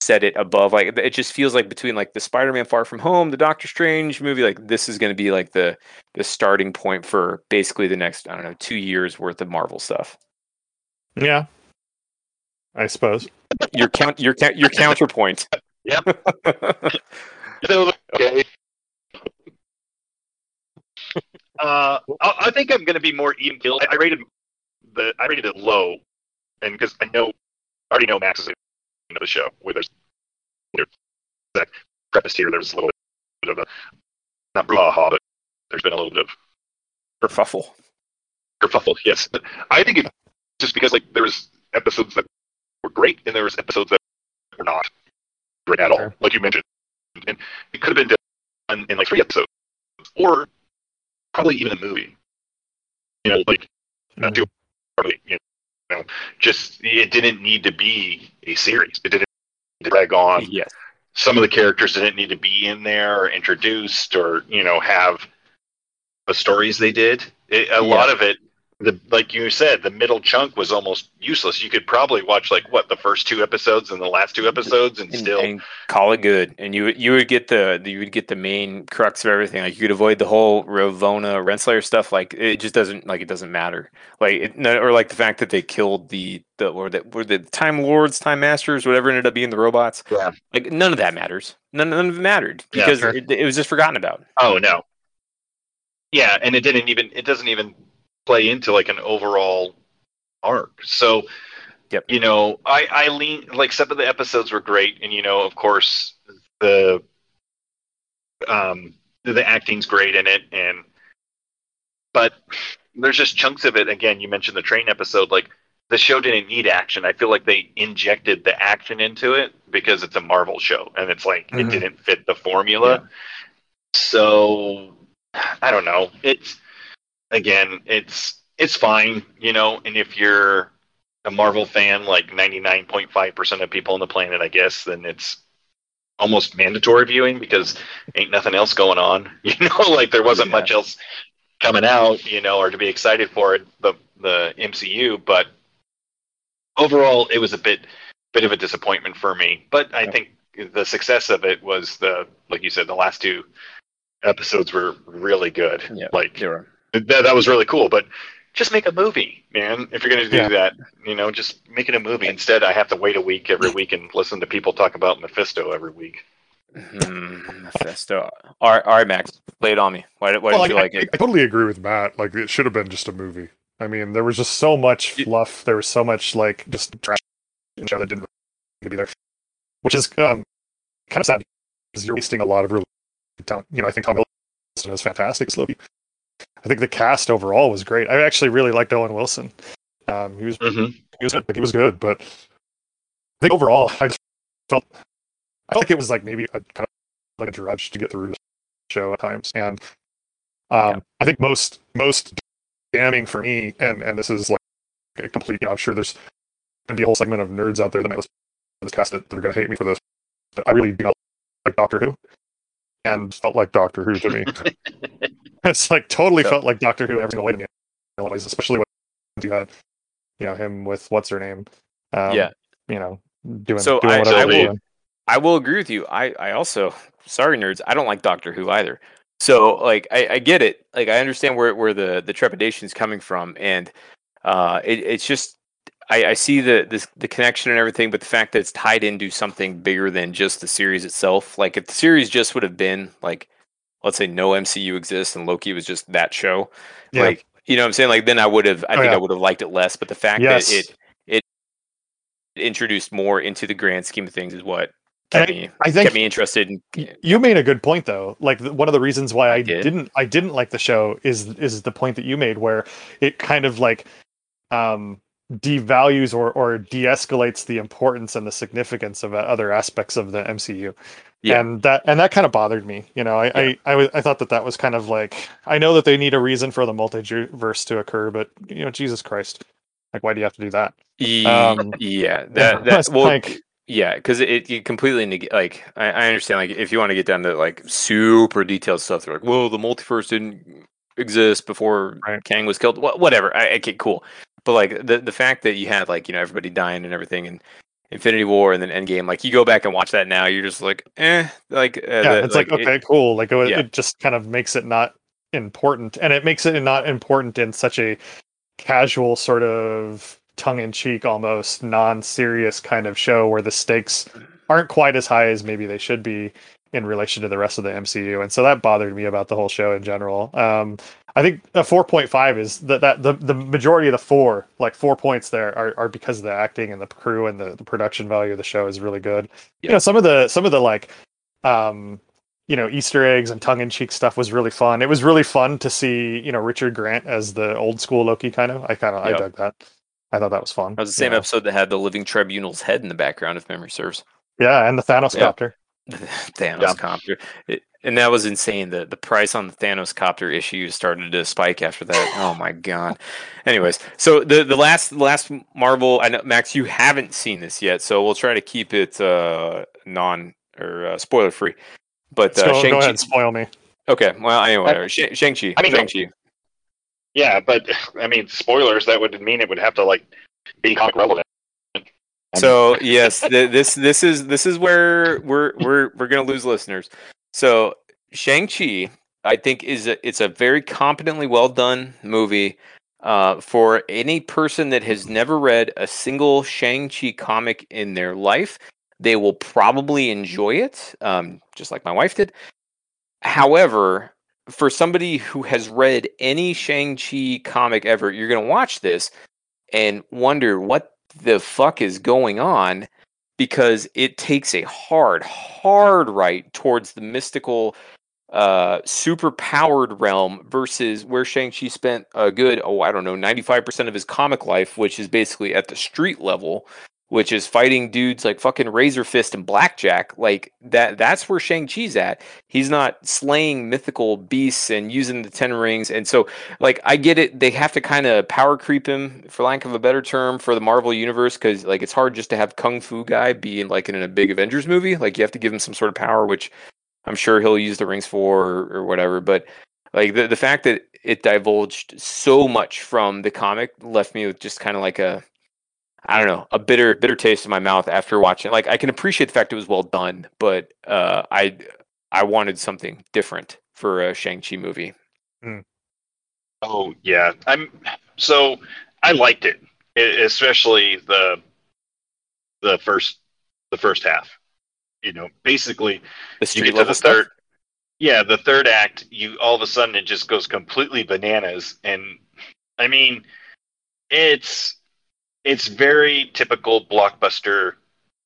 set it above. Like, it just feels like between like the Spider-Man Far From Home, the Doctor Strange movie, like this is going to be like the the starting point for basically the next, I don't know, two years worth of Marvel stuff. Yeah, I suppose. Your count, your count, your counterpoint. Yep. Okay. Uh, I think I'm gonna be more even killed. I, I rated the I rated it low, and because I know, I already know Max is into the show. Where there's that preface here, there's a little bit of a not brouhaha, but there's been a little bit of kerfuffle. Kerfuffle, yes. But I think it's just because like there was episodes that were great, and there was episodes that were not great at all, sure. like you mentioned. And it could have been done in like three episodes, or probably even a movie. You know, like not too probably. You know, just it didn't need to be a series. It didn't need to drag on. Yes. Some of the characters didn't need to be in there or introduced, or you know, have the stories they did. It, a yeah. lot of it, the like you said, the middle chunk was almost useless. You could probably watch like what the first two episodes and the last two episodes, and, and still and call it good. And you you would get the you would get the main crux of everything. Like you could avoid the whole Ravonna Renslayer stuff. Like it just doesn't like it doesn't matter. Like it, or like the fact that they killed the the or that were the Time Lords, Time Masters, whatever ended up being the robots. Yeah. Like none of that matters. None none of it mattered because yeah, sure. it, it was just forgotten about. Oh no. Yeah, and it didn't even. It doesn't even. play into like an overall arc. So, yep. you know, I, I lean like some of the episodes were great, and you know, of course, the um the acting's great in it, and but there's just chunks of it. Again, you mentioned the train episode. Like the show didn't need action. I feel like they injected the action into it because it's a Marvel show, and it's like mm-hmm. it didn't fit the formula. Yeah. So I don't know. It's Again, it's it's fine, you know, and if you're a Marvel fan, like ninety-nine point five percent of people on the planet, I guess, then it's almost mandatory viewing because ain't nothing else going on. You know, like there wasn't yeah. much else coming out, you know, or to be excited for it, the the M C U. But overall, it was a bit bit of a disappointment for me. But I yeah. think the success of it was the, like you said, the last two episodes were really good. Yeah, like right. that, that was really cool. But just make a movie, man. If you're going to do yeah. that, you know, just make it a movie. Instead, I have to wait a week every week and listen to people talk about Mephisto every week. Mm-hmm. Mephisto. All right, Max, play it on me. Why, why well, did like, you like I, it? I totally agree with Matt. Like, it should have been just a movie. I mean, there was just so much fluff. There was so much, like, just trash that didn't really need to be there. Which is um, kind of sad, because you're wasting a lot of really good talent. You know, I think Tom Wilson is fantastic as Loki. I think the cast overall was great. I actually really liked Owen Wilson. Um, he was mm-hmm. he was he was good, but I think overall, I just felt I felt like it was like maybe a kind of like a drudge to get through the show at times. And um, yeah. I think most most damning for me, and, and this is like a complete. You know, I'm sure there's gonna be a whole segment of nerds out there that might listen to this cast that they're gonna hate me for this, but I really do not like Doctor Who, and felt like Doctor Who to me. It's like totally so, felt like Doctor Who every single way, especially when you had, you know, him with what's her name, um, yeah, you know, doing. So doing I, whatever I will, doing. I will agree with you. I, I also, sorry nerds, I don't like Doctor Who either. So like, I, I get it. Like, I understand where where the the trepidation is coming from, and uh, it, it's just I, I see the this the connection and everything, but the fact that it's tied into something bigger than just the series itself. Like, if the series just would have been like, let's say no M C U exists and Loki was just that show. Yeah. Like, you know what I'm saying? Like, then I would have, I oh, think yeah. I would have liked it less, but the fact yes. that it, it introduced more into the grand scheme of things is what kept I, me, I think kept me interested. In, you, you made a good point though. Like, one of the reasons why I, I did. didn't, I didn't like the show is, is the point that you made where it kind of like, um, devalues or, or de-escalates the importance and the significance of other aspects of the M C U. Yeah. And that and that kind of bothered me. You know, I, yeah. I, I, I thought that that was kind of like, I know that they need a reason for the multiverse to occur, but, you know, Jesus Christ, like, why do you have to do that? Um, yeah, that, that well, like, yeah, because it, it completely, neg- like, I, I understand, like, if you want to get down to, like, super detailed stuff, they're like, well, the multiverse didn't exist before right. Kang was killed. Wh- whatever, I, I get cool. But, like, the, the fact that you had, like, you know, everybody dying and everything and Infinity War and then Endgame, like, you go back and watch that now, you're just like, eh. Like, uh, yeah, the, it's like, like okay, it, cool. Like, it, yeah. it just kind of makes it not important. And it makes it not important in such a casual sort of tongue-in-cheek, almost non-serious kind of show where the stakes aren't quite as high as maybe they should be in relation to the rest of the M C U. And so that bothered me about the whole show in general. Um, I think a four point five is that, that the, the majority of the four, like four points there are, are because of the acting and the crew and the, the production value of the show is really good. Yeah. You know, some of the, some of the like, um, you know, Easter eggs and tongue in cheek stuff was really fun. It was really fun to see, you know, Richard Grant as the old school Loki kind of, I kind of, yep. I dug that. I thought that was fun. That was the same yeah. episode that had the Living Tribunal's head in the background, if memory serves. Yeah. And the Thanos yep. copter. Thanos yeah. copter, it, and that was insane. The the price on the Thanos copter issue started to spike after that. Oh my god! Anyways, so the the last last Marvel. I know Max, you haven't seen this yet, so we'll try to keep it uh, non or uh, spoiler free. But uh, so, Shang-Chi, go ahead and spoil me. Okay. Well, anyway, I, Sh- Shang-Chi. I mean, Shang-Chi. Yeah, but I mean, spoilers. That would mean it would have to like be comic relevant. So yes, th- this this is this is where we're we're we're gonna lose listeners. So Shang-Chi, I think, is a, it's a very competently well done movie. Uh, for any person that has never read a single Shang-Chi comic in their life, they will probably enjoy it, um, just like my wife did. However, for somebody who has read any Shang-Chi comic ever, you're gonna watch this and wonder what the fuck is going on, because it takes a hard, hard right towards the mystical, uh, superpowered realm versus where Shang-Chi spent a good, oh, I don't know, ninety-five percent of his comic life, which is basically at the street level, which is fighting dudes like fucking Razor Fist and Blackjack. Like, that, that's where Shang-Chi's at. He's not slaying mythical beasts and using the Ten Rings. And so, like, I get it. They have to kind of power creep him, for lack of a better term, for the Marvel Universe, because, like, it's hard just to have Kung Fu guy be, in, like, in a big Avengers movie. Like, you have to give him some sort of power, which I'm sure he'll use the rings for or, or whatever. But, like, the, the fact that it divulged so much from the comic left me with just kind of like a... I don't know, a bitter, bitter taste in my mouth after watching. Like, I can appreciate the fact it was well done, but uh, I, I wanted something different for a Shang-Chi movie. Mm. Oh yeah, I'm so I liked it, it especially the the first the first half. You know, basically the street you get to level the third. Stuff? Yeah, the third act, you all of a sudden it just goes completely bananas, and I mean, it's it's very typical blockbuster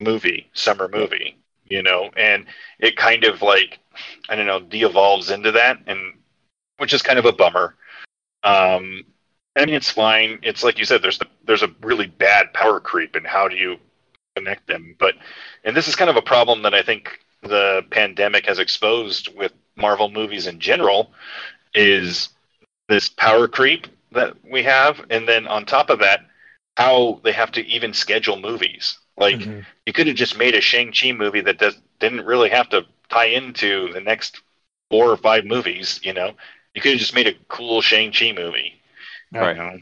movie, summer movie, you know, and it kind of like I don't know, de-evolves into that, and which is kind of a bummer. Um, I mean, it's fine. It's like you said, there's the, there's a really bad power creep, and how do you connect them? But and this is kind of a problem that I think the pandemic has exposed with Marvel movies in general, is this power creep that we have. And then on top of that, how they have to even schedule movies. Like, mm-hmm. you could have just made a Shang-Chi movie that does, didn't really have to tie into the next four or five movies, you know? You could have just made a cool Shang-Chi movie. Right. You know?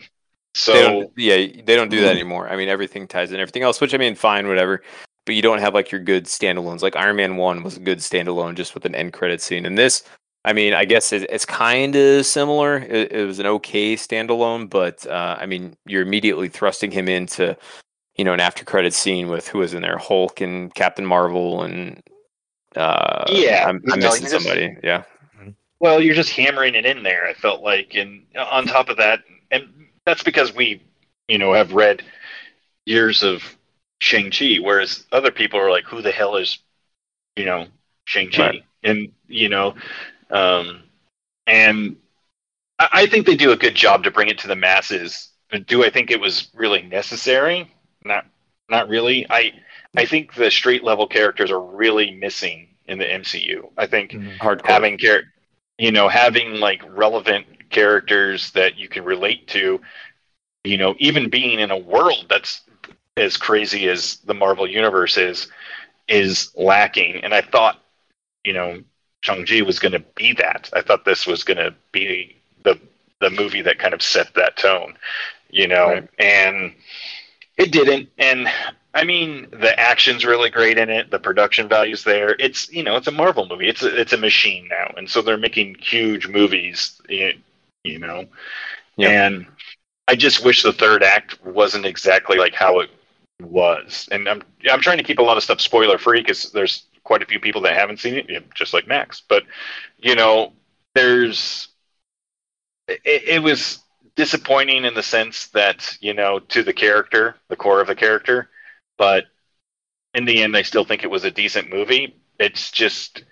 So they don't, yeah, they don't do that anymore. I mean, everything ties in everything else, which I mean, fine, whatever. But you don't have like your good standalones. Like Iron Man one was a good standalone, just with an end credit scene. And this, I mean, I guess it, it's kind of similar. It, it was an okay standalone, but uh, I mean, you're immediately thrusting him into, you know, an after credit scene with who was in there, Hulk and Captain Marvel, and uh, yeah, I'm, I'm missing no, somebody. Just, yeah. Well, you're just hammering it in there. I felt like, and on top of that, and that's because we, you know, have read years of Shang-Chi, whereas other people are like, who the hell is, you know, Shang-Chi? Right. And, you know, um, and I, I think they do a good job to bring it to the masses. Do I think it was really necessary? Not not really. I I think the street level characters are really missing in the M C U. I think mm-hmm. having char- you know, having like relevant characters that you can relate to, you know, even being in a world that's as crazy as the Marvel Universe is, is lacking. And I thought, you know, Shang-Chi was going to be that. I thought this was going to be the the movie that kind of set that tone, you know, right. and it didn't. And I mean, the action's really great in it. The production value's there. It's, you know, it's a Marvel movie. It's a, it's a machine now. And so they're making huge movies, you know, yeah. and I just wish the third act wasn't exactly like how it was, and I'm I'm trying to keep a lot of stuff spoiler free because there's quite a few people that haven't seen it, just like Max. But you know, there's it, it was disappointing in the sense that, you know, to the character, the core of the character. But in the end, I still think it was a decent movie. It's just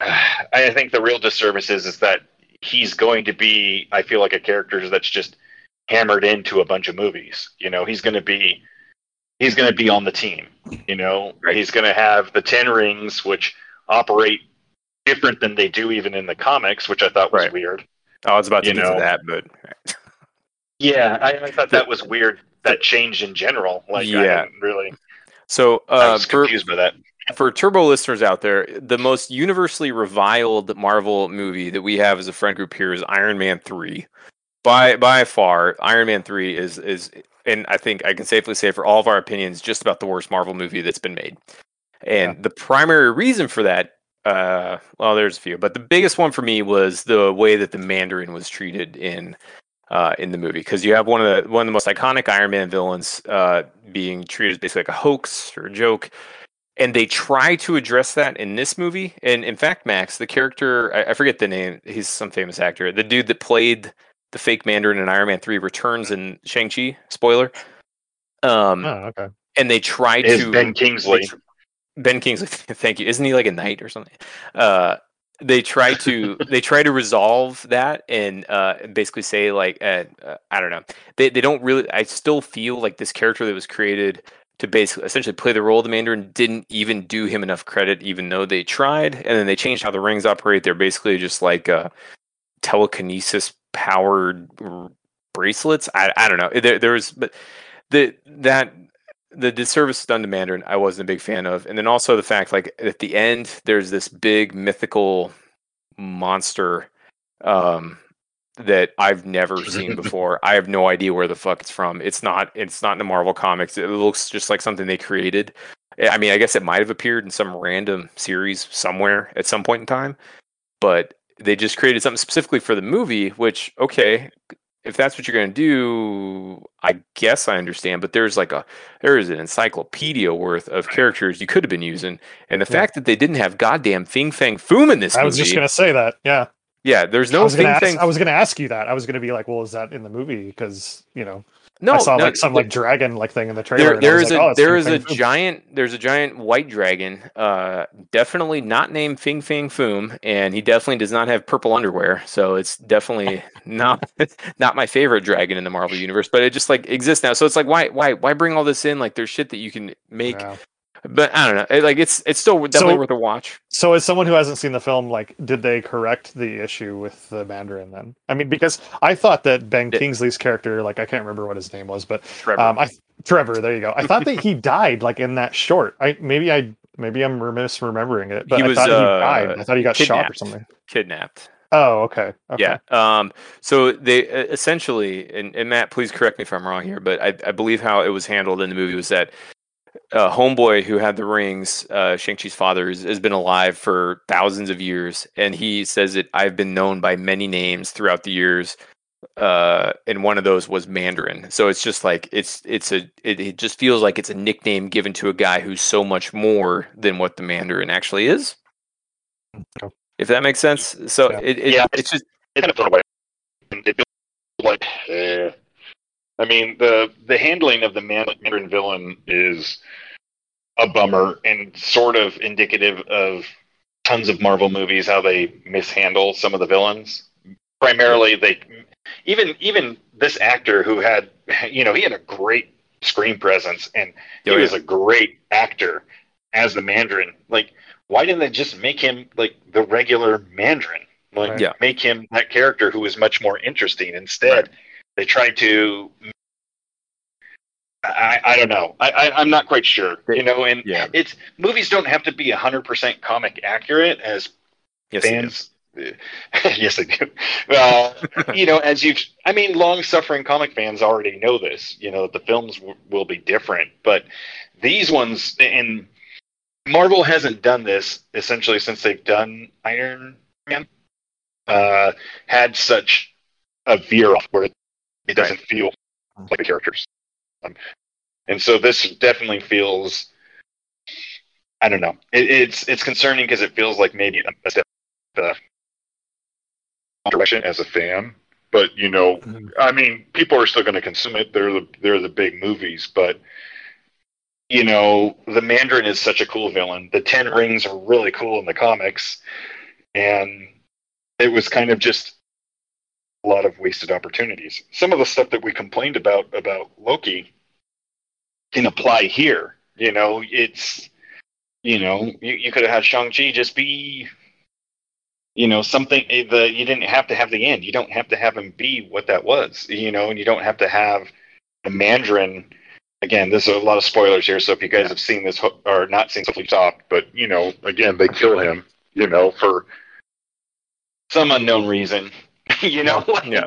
I think the real disservice is is that he's going to be, I feel like, a character that's just hammered into a bunch of movies. You know, he's going to be, he's going to be on the team, you know, right. He's going to have the ten rings, which operate different than they do even in the comics, which I thought was right. weird. I was about to you get know. to that, but yeah, I, I thought that was weird. That change in general. Like, yeah, I didn't really, so, uh, I was confused for, by that. For Turbo listeners out there, the most universally reviled Marvel movie that we have as a friend group here is Iron Man three. By by far, Iron Man three is, is, and I think I can safely say for all of our opinions, just about the worst Marvel movie that's been made. And yeah. the primary reason for that, uh, well, there's a few, but the biggest one for me was the way that the Mandarin was treated in uh, in the movie. Because you have one of the one of the most iconic Iron Man villains uh, being treated basically like a hoax or a joke. And they try to address that in this movie. And in fact, Max, the character, I, I forget the name, he's some famous actor, the dude that played the fake Mandarin in Iron Man three returns in Shang-Chi, spoiler. Um, oh, okay. And they try it to... Ben Kingsley. Tr- Ben Kingsley, thank you. Isn't he like a knight or something? Uh, they try to they try to resolve that and uh, basically say, like, uh, uh, I don't know. They They don't really... I still feel like this character that was created to basically essentially play the role of the Mandarin didn't even do him enough credit, even though they tried. And then they changed how the rings operate. They're basically just like uh, telekinesis powered r- bracelets. I, I don't know. There, there was, but the, that, the disservice done to Mandarin, I wasn't a big fan of. And then also the fact, like at the end, there's this big mythical monster, um, that I've never seen before. I have no idea where the fuck it's from. It's not it's not in the Marvel comics. It looks just like something they created. I mean, I guess it might have appeared in some random series somewhere at some point in time, but they just created something specifically for the movie, which, okay, if that's what you're going to do, I guess I understand, but there's like a, there is an encyclopedia worth of characters you could have been using. And the yeah. fact that they didn't have goddamn Fing Fang Foom in this movie. I was movie, just going to say that. Yeah. Yeah. There's no Fing ask, Fang. I was going to ask you that. I was going to be like, well, is that in the movie? Cause you know, no, I saw no, like some like, like dragon like thing in the trailer. There, there is like, a oh, there is a Foom. giant there's a giant white dragon, uh, definitely not named Fing Fang Foom, and he definitely does not have purple underwear, so it's definitely not not my favorite dragon in the Marvel universe. But it just like exists now, so it's like why why why bring all this in? Like there's shit that you can make. Yeah. But I don't know. It, like it's it's still definitely so, worth a watch. So as someone who hasn't seen the film, like, did they correct the issue with the Mandarin then? I mean, because I thought that Ben Kingsley's character, like, I can't remember what his name was, but Trevor. Um, I, Trevor, there you go. I thought that he died like in that short. I maybe I maybe I'm misremembering it, but he I was, thought uh, he died. I thought he got kidnapped. shot or something. Kidnapped. Oh, okay. okay. Yeah. Um, so they uh, essentially, and, and Matt, please correct me if I'm wrong here, but I, I believe how it was handled in the movie was that. Uh, homeboy who had the rings, uh, Shang-Chi's father, is, has been alive for thousands of years, and he says that I've been known by many names throughout the years, uh, and one of those was Mandarin. So it's just like it's it's a it, it just feels like it's a nickname given to a guy who's so much more than what the Mandarin actually is. Oh. If that makes sense. So yeah, it, it yeah, it's, it's just it kind of felt away. It feels like. Uh... I mean, the the handling of the Mandarin villain is a bummer and sort of indicative of tons of Marvel movies, how they mishandle some of the villains. Primarily, they even even this actor who had, you know, he had a great screen presence and he oh, yeah. was a great actor as the Mandarin. Like, why didn't they just make him, like, the regular Mandarin? Like, right. yeah. make him that character who is much more interesting instead. Right. They tried to. I, I don't know. I, I I'm not quite sure. You know, and yeah. it's movies don't have to be a hundred percent comic accurate as yes, fans. yes, they do. Well, you know, as you, I mean, long suffering comic fans already know this. You know, the films w- will be different, but these ones, and Marvel hasn't done this essentially since they've done Iron Man. Uh, had such a veer off where. It doesn't right. feel like the characters. Um, and so this definitely feels, I don't know. It, it's it's concerning because it feels like maybe a step in the direction as a fan. But, you know, mm-hmm. I mean, people are still going to consume it. They're the, they're the big movies. But, you know, the Mandarin is such a cool villain. The Ten Rings are really cool in the comics. And it was kind of just a lot of wasted opportunities. Some of the stuff that we complained about about Loki can apply here. You know, it's, you know, you, you could have had Shang-Chi just be, you know, something. The you didn't have to have the end. You don't have to have him be what that was. You know, and you don't have to have the Mandarin. Again, there's a lot of spoilers here, so if you guys yeah. have seen this or not seen, hopefully stop. But you know, again, they kill him. You know, for some unknown reason. You know, yeah.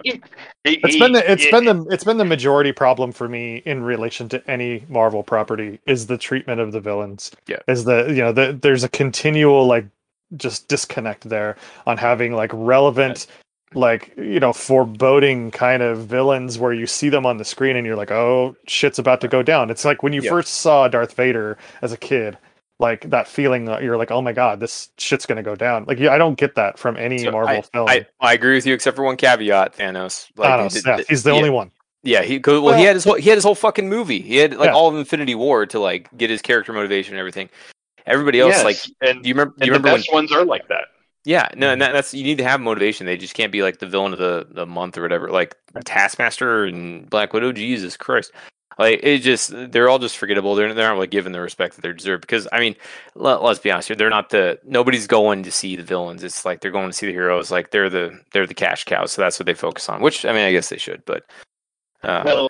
it's been the, it's it, been the it's been the majority problem for me in relation to any Marvel property is the treatment of the villains. Yeah, is the you know the, there's a continual like just disconnect there on having like relevant right. like you know foreboding kind of villains where you see them on the screen and you're like, oh, shit's about to go down. It's like when you yeah. first saw Darth Vader as a kid. Like that feeling that you're like, oh my god, this shit's gonna go down. Like, yeah, I don't get that from any so Marvel I, film. I, I agree with you, except for one caveat: Thanos. Like, Thanos, he did, yeah, he's the yeah, only one. Yeah, he well, well, he had his whole, he had his whole fucking movie. He had like yeah. all of Infinity War to like get his character motivation and everything. Everybody else, yes. like, and do you remember? And you remember the best when, ones are like that. Yeah, no, and that, that's you need to have motivation. They just can't be like the villain of the, the month or whatever. Like Taskmaster and Black Widow. Jesus Christ. Like it just, they're all just forgettable. They're they're not really given the respect that they're deserved. Because I mean, let, let's be honest here. They're not the nobody's going to see the villains. It's like they're going to see the heroes. Like they're the they're the cash cows. So that's what they focus on. Which I mean, I guess they should. But uh, well,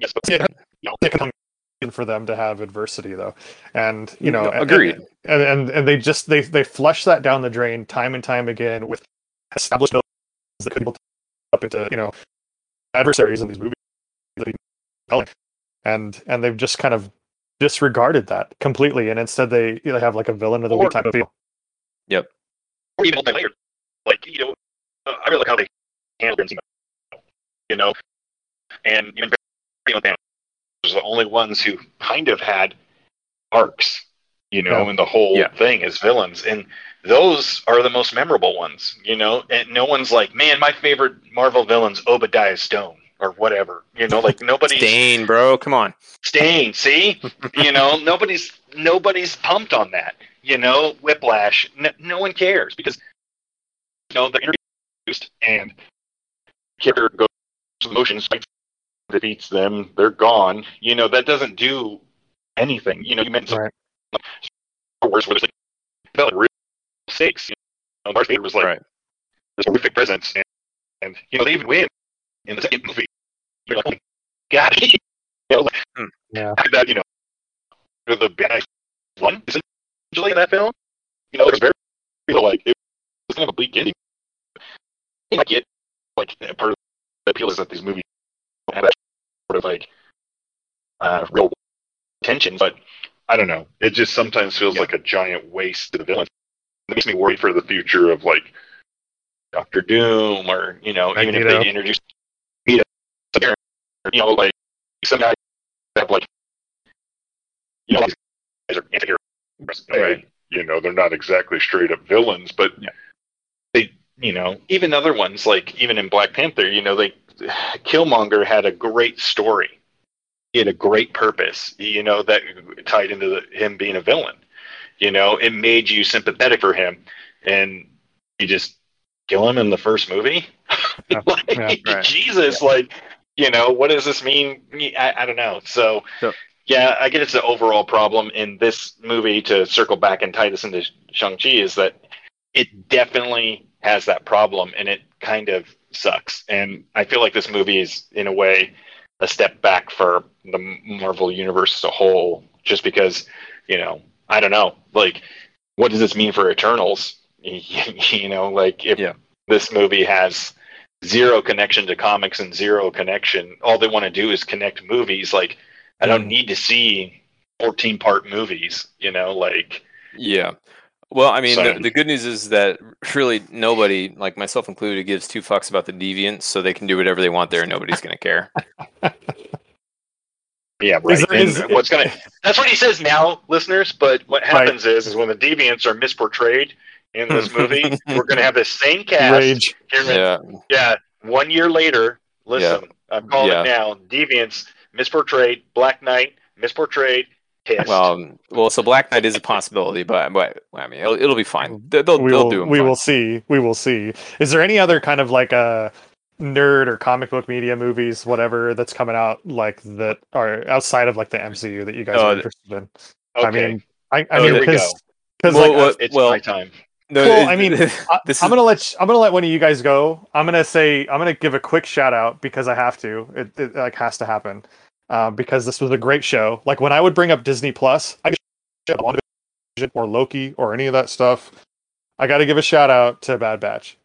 yes, but yeah, you know, for them to have adversity though, and you know, no, agreed. And, and and they just they they flush that down the drain time and time again with established villains that could up into, you know, adversaries in these movies. And and they've just kind of disregarded that completely, and instead they they have like a villain of the week type of feel. Yep. Or even later, like you know, uh, I really like how they handled him, you know, and even Thanos was the only ones who kind of had arcs, you know, yeah. and the whole yeah. thing is villains, and those are the most memorable ones, you know, and no one's like, man, my favorite Marvel villain's Obadiah Stone. Or whatever, you know, like nobody's Stain, bro. Come on, Stain. See, you know, nobody's nobody's pumped on that. You know, Whiplash. No, no one cares because you know they're introduced and character goes emotions defeats them. They're gone. You know that doesn't do anything. You know, you meant right. like Star Wars where it's like felt real six. You know, Darth Vader was like right. this horrific presence, and, and you know they even win. In the second movie, you're like, oh, God, you know, like, hmm. yeah, that you know, the bad one is usually in that film. You know, there's very you know, like it doesn't have a bleak ending. Like it, like part of the appeal is that these movies don't have that sort of like uh, real tension. But I don't know, it just sometimes feels yeah. like a giant waste to the villain. It makes me worried for the future of like Doctor Doom, or you know, Magneto. Even if they introduce. You know, like some guys have like you know, guys are anti-heroes, right? You know, they're not exactly straight up villains, but yeah. they, you know, even other ones like even in Black Panther, you know, they Killmonger had a great story, he had a great purpose, you know, that tied into the, him being a villain. You know, it made you sympathetic for him, and you just kill him in the first movie. like, yeah, right. Jesus, yeah. like. You know, what does this mean? I, I don't know. So, so, yeah, I get it's the overall problem in this movie to circle back and tie this into Shang-Chi is that it definitely has that problem, and it kind of sucks. And I feel like this movie is, in a way, a step back for the Marvel Universe as a whole, just because, you know, I don't know. Like, what does this mean for Eternals? you know, like, if yeah. this movie has zero connection to comics and zero connection. All they want to do is connect movies. Like, I don't need to see fourteen part movies, you know, like. Yeah. Well, I mean, so. the, the good news is that really nobody, like myself included, gives two fucks about the Deviants, so they can do whatever they want there and nobody's going to care. Yeah, right. Is there, is, what's gonna, that's what he says now, listeners, but what happens right. is, is when the Deviants are misportrayed, in this movie, we're going to have the same cast. Rage. Yeah. yeah, one year later, listen, yeah. I'm calling yeah. it now, Deviants, misportrayed, Black Knight, misportrayed, pissed. Well, um, well, so Black Knight is a possibility, but, but I mean, it'll, it'll be fine. They'll, they'll, we will, they'll do them We fine. will see. We will see. Is there any other kind of like a nerd or comic book media movies, whatever, that's coming out like that are outside of like the M C U that you guys oh, are interested in? Okay. I mean, I, I oh, mean, because well, like, well, it's well, my time. No, well, I mean, I, this I'm is... gonna let I'm gonna let one of you guys go. I'm gonna say I'm gonna give a quick shout out because I have to. It, it like has to happen uh, because this was a great show. Like when I would bring up Disney Plus, I could or Loki or any of that stuff. I got to give a shout out to Bad Batch.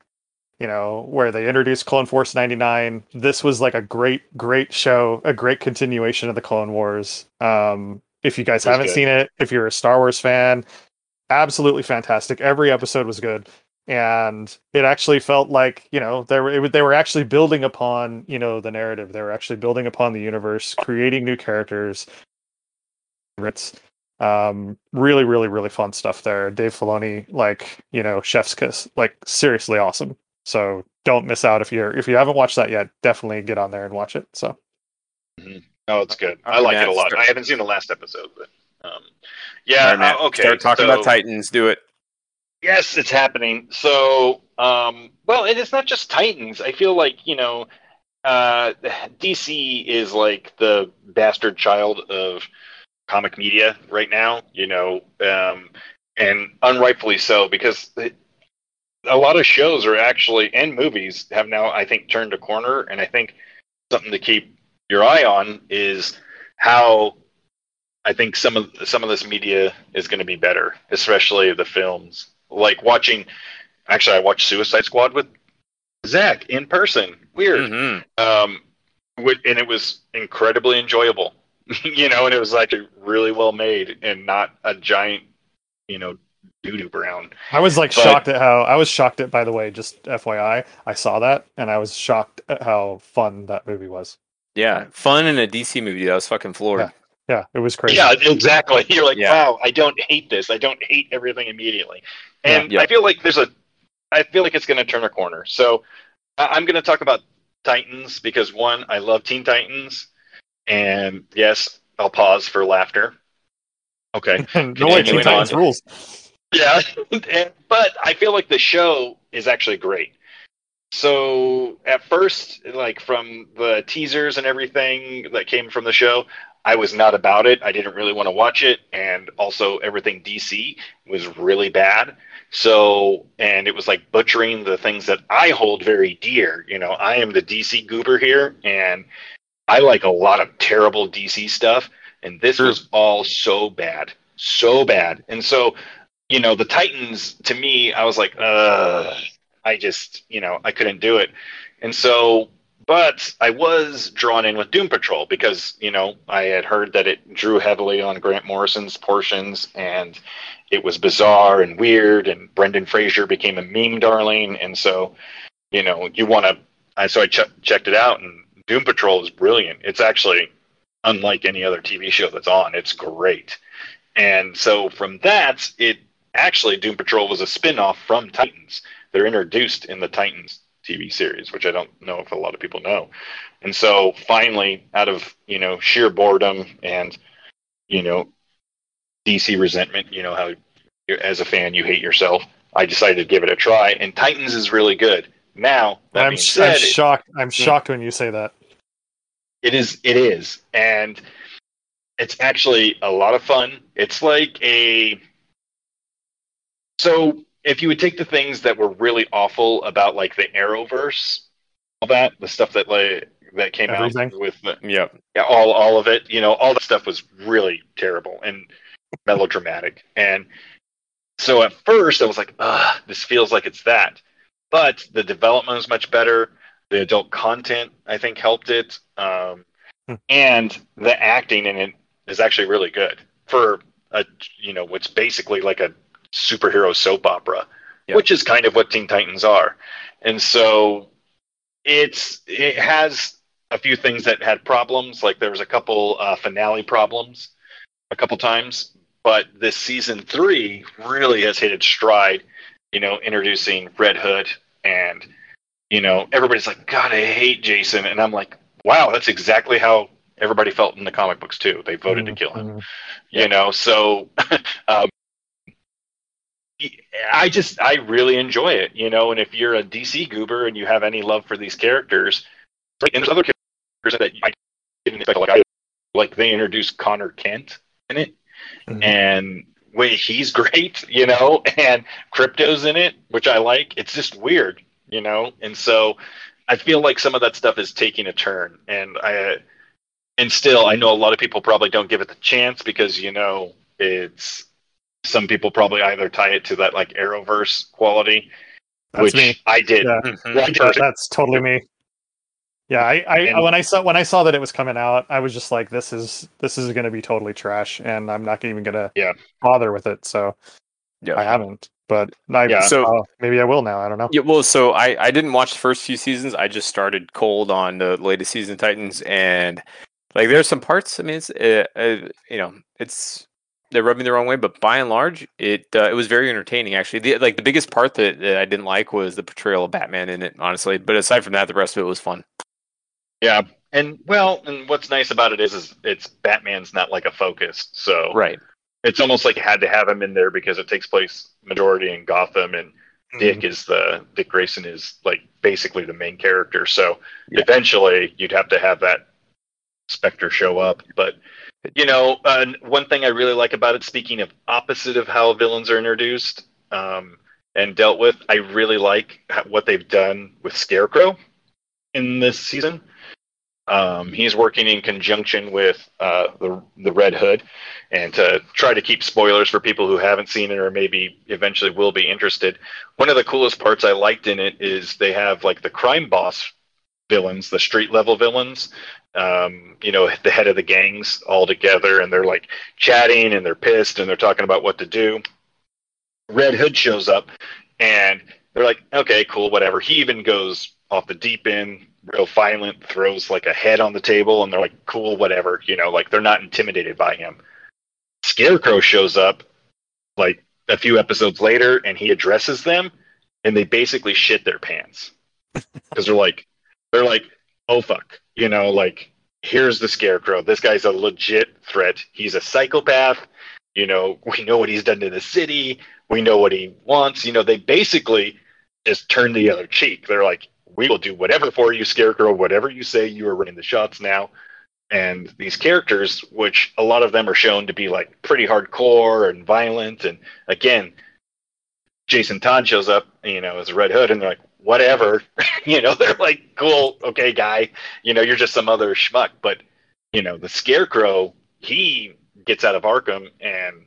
You know where they introduced Clone Force ninety-nine. This was like a great, great show, a great continuation of the Clone Wars. Um, if you guys That's haven't good. seen it, if you're a Star Wars fan. Absolutely fantastic. Every episode was good, and it actually felt like you know they were it, they were actually building upon you know the narrative. They were actually building upon the universe, creating new characters. It's um, really, really, really fun stuff there. Dave Filoni, like you know, chef's kiss, like seriously awesome. So don't miss out if you're if you haven't watched that yet. Definitely get on there and watch it. So, mm-hmm. no, it's good. I, I like it a lot. Start. I haven't seen the last episode, but. Um, yeah. Right, uh, okay. Start talking so, about Titans. Do it. Yes, it's happening. So, um, well, and it's not just Titans. I feel like you know, uh, D C is like the bastard child of comic media right now. You know, um, and unrightfully so because it, a lot of shows are actually and movies have now, I think, turned a corner. And I think something to keep your eye on is how. I think some of some of this media is going to be better, especially the films. Like watching, actually, I watched Suicide Squad with Zach in person, weird. Mm-hmm. Um, and it was incredibly enjoyable, you know, and it was like really well made and not a giant, you know, doo-doo brown. I was like but, shocked at how, I was shocked at, by the way, just F Y I, I saw that and I was shocked at how fun that movie was. Yeah. Fun in a D C movie. I was fucking floored. Yeah. Yeah, it was crazy. Yeah, exactly. You're like, yeah. wow, I don't hate this. I don't hate everything immediately. And yeah, yeah. I feel like there's a, I feel like it's going to turn a corner. So uh, I'm going to talk about Titans because one, I love Teen Titans, and yes, I'll pause for laughter. Okay, no way, Teen Titans rules. Yeah, and, but I feel like the show is actually great. So at first, like from the teasers and everything that came from the show, I was not about it. I didn't really want to watch it. And also everything D C was really bad. So, and it was like butchering the things that I hold very dear. You know, I am the D C goober here, and I like a lot of terrible D C stuff. And this sure. was all so bad, so bad. And so, you know, the Titans, to me, I was like, uh, I just, you know, I couldn't do it. And so, but I was drawn in with Doom Patrol because, you know, I had heard that it drew heavily on Grant Morrison's portions, and it was bizarre and weird, and Brendan Fraser became a meme darling, and so, you know, you want to... So I ch- checked it out, and Doom Patrol is brilliant. It's actually unlike any other T V show that's on. It's great. And so from that, it actually, Doom Patrol was a spin-off from Titans. They're introduced in the Titans T V series, which I don't know if a lot of people know. And so finally, out of, you know, sheer boredom and, you know, D C resentment, you know, how as a fan you hate yourself, I decided to give it a try, and Titans is really good. Now, that I'm, being said, I'm shocked. I'm shocked when you say that. It is. It is. And it's actually a lot of fun. It's like a... So... If you would take the things that were really awful about, like, the Arrowverse, all that, the stuff that like, that came Everything. out with the, yeah. yeah, all all of it, you know, all that stuff was really terrible and melodramatic. And so at first I was like, ah, this feels like it's that. But the development was much better. The adult content, I think, helped it. Um, and the acting in it is actually really good for, a you know, what's basically like a superhero soap opera, yep. which is kind of what Teen Titans are. And so it's it has a few things that had problems, like there was a couple uh, finale problems a couple times, but this season three really has hit its stride, you know, introducing Red Hood, and, you know, everybody's like, God, I hate Jason, and I'm like, wow, that's exactly how everybody felt in the comic books too. They voted mm-hmm. to kill him, yeah. you know, so um, I just, I really enjoy it, you know, and if you're a D C goober and you have any love for these characters, like, and there's other characters that I didn't expect, like, I, like they introduced Connor Kent in it, mm-hmm. and wait, he's great, you know, and Crypto's in it, which I like. It's just weird, you know, and so I feel like some of that stuff is taking a turn, and I, and still, I know a lot of people probably don't give it the chance because, you know, it's... Some people probably either tie it to that like Arrowverse quality, that's which me. I did. Yeah. Mm-hmm. I did. That's totally me. Yeah, I, I and, when I saw when I saw that it was coming out, I was just like, "This is this is going to be totally trash," and I'm not even going to yeah. bother with it. So, yeah. I haven't, but I, yeah. so uh, maybe I will now. I don't know. Yeah, well, so I I didn't watch the first few seasons. I just started cold on the latest season of Titans, and like there's some parts. I mean, it's uh, uh, you know, it's. They rubbed me the wrong way, but by and large, it uh, it was very entertaining. Actually, the, like the biggest part that, that I didn't like was the portrayal of Batman in it, honestly. But aside from that, the rest of it was fun. Yeah, and well, and what's nice about it is, is it's Batman's not like a focus, so right. It's almost like I had to have him in there because it takes place majority in Gotham, and mm-hmm. Dick is the Dick Grayson is like basically the main character. So yeah. Eventually, you'd have to have that Spectre show up, but. You know, uh, one thing I really like about it, speaking of opposite of how villains are introduced um, and dealt with, I really like what they've done with Scarecrow in this season. Um, he's working in conjunction with uh, the the Red Hood, and to try to keep spoilers for people who haven't seen it or maybe eventually will be interested. One of the coolest parts I liked in it is they have like the crime boss villains, the street level villains, um, you know, the head of the gangs all together, and they're like chatting and they're pissed and they're talking about what to do. Red Hood shows up and they're like, okay, cool, whatever. He even goes off the deep end, real violent, throws like a head on the table, and they're like, cool, whatever. You know, like they're not intimidated by him. Scarecrow shows up like a few episodes later and he addresses them and they basically shit their pants because they're like, they're like, oh fuck, you know, like here's the Scarecrow. This guy's a legit threat. He's a psychopath. You know, we know what he's done to the city. We know what he wants. You know, they basically just turn the other cheek. They're like, we will do whatever for you, Scarecrow. Whatever you say, you are running the shots now. And these characters, which a lot of them are shown to be like pretty hardcore and violent. And again, Jason Todd shows up, you know, as Red Hood, and they're like, whatever. You know, they're like, cool, okay, guy. You know, you're just some other schmuck. But, you know, the Scarecrow, he gets out of Arkham, and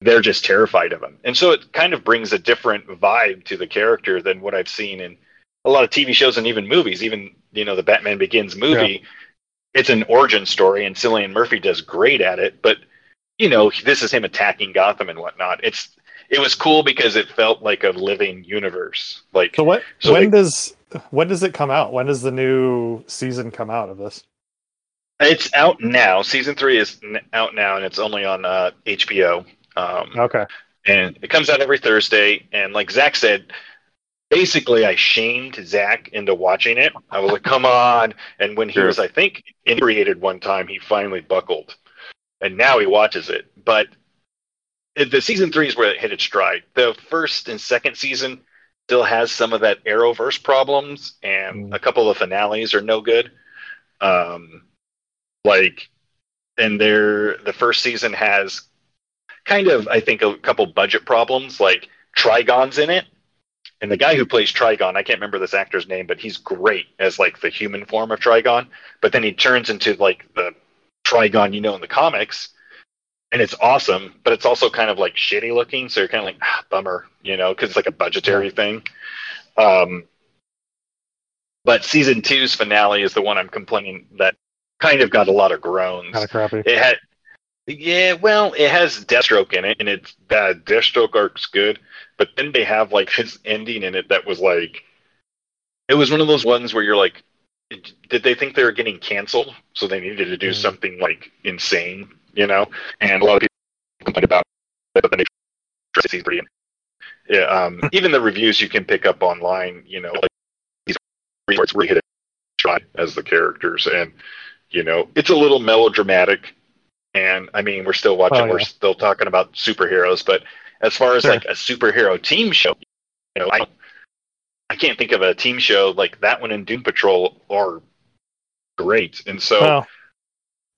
they're just terrified of him. And so it kind of brings a different vibe to the character than what I've seen in a lot of T V shows and even movies. Even, you know, the Batman Begins movie, yeah. It's an origin story, and Cillian Murphy does great at it. But, you know, this is him attacking Gotham and whatnot. It's It was cool because it felt like a living universe. Like, so what, so when like, does when does it come out? When does the new season come out of this? It's out now. Season three is n- out now, and it's only on uh, H B O. Um, okay. And it comes out every Thursday. And like Zach said, basically I shamed Zach into watching it. I was like, come on. And when he sure. was, I think, inebriated one time, he finally buckled. And now he watches it. But the season three is where it hit its stride. The first and second season still has some of that Arrowverse problems, and a couple of finales are no good. Um, like, and they're, the first season has kind of, I think, a couple budget problems. Like, Trigon's in it, and the guy who plays Trigon, I can't remember this actor's name, but he's great as, like, the human form of Trigon. But then he turns into, like, the Trigon you know in the comics. And it's awesome, but it's also kind of like shitty looking. So you're kind of like, ah, bummer, you know, because it's like a budgetary thing. Um, but season two's finale is the one I'm complaining that kind of got a lot of groans. Kind of crappy. It had, yeah, well, it has Deathstroke in it, and it's that Deathstroke arc's good. But then they have like his ending in it that was like, it was one of those ones where you're like, did they think they were getting canceled? So they needed to do mm. something like insane. You know, and a lot of people complain about it, but then they season three. Yeah, um, even the reviews you can pick up online, you know, like these reports where you hit a shot as the characters, and you know, it's a little melodramatic. And I mean, we're still watching, oh, yeah. we're still talking about superheroes, but as far as sure. like a superhero team show, you know, I I can't think of a team show like that one and Doom Patrol are great, and so. Wow.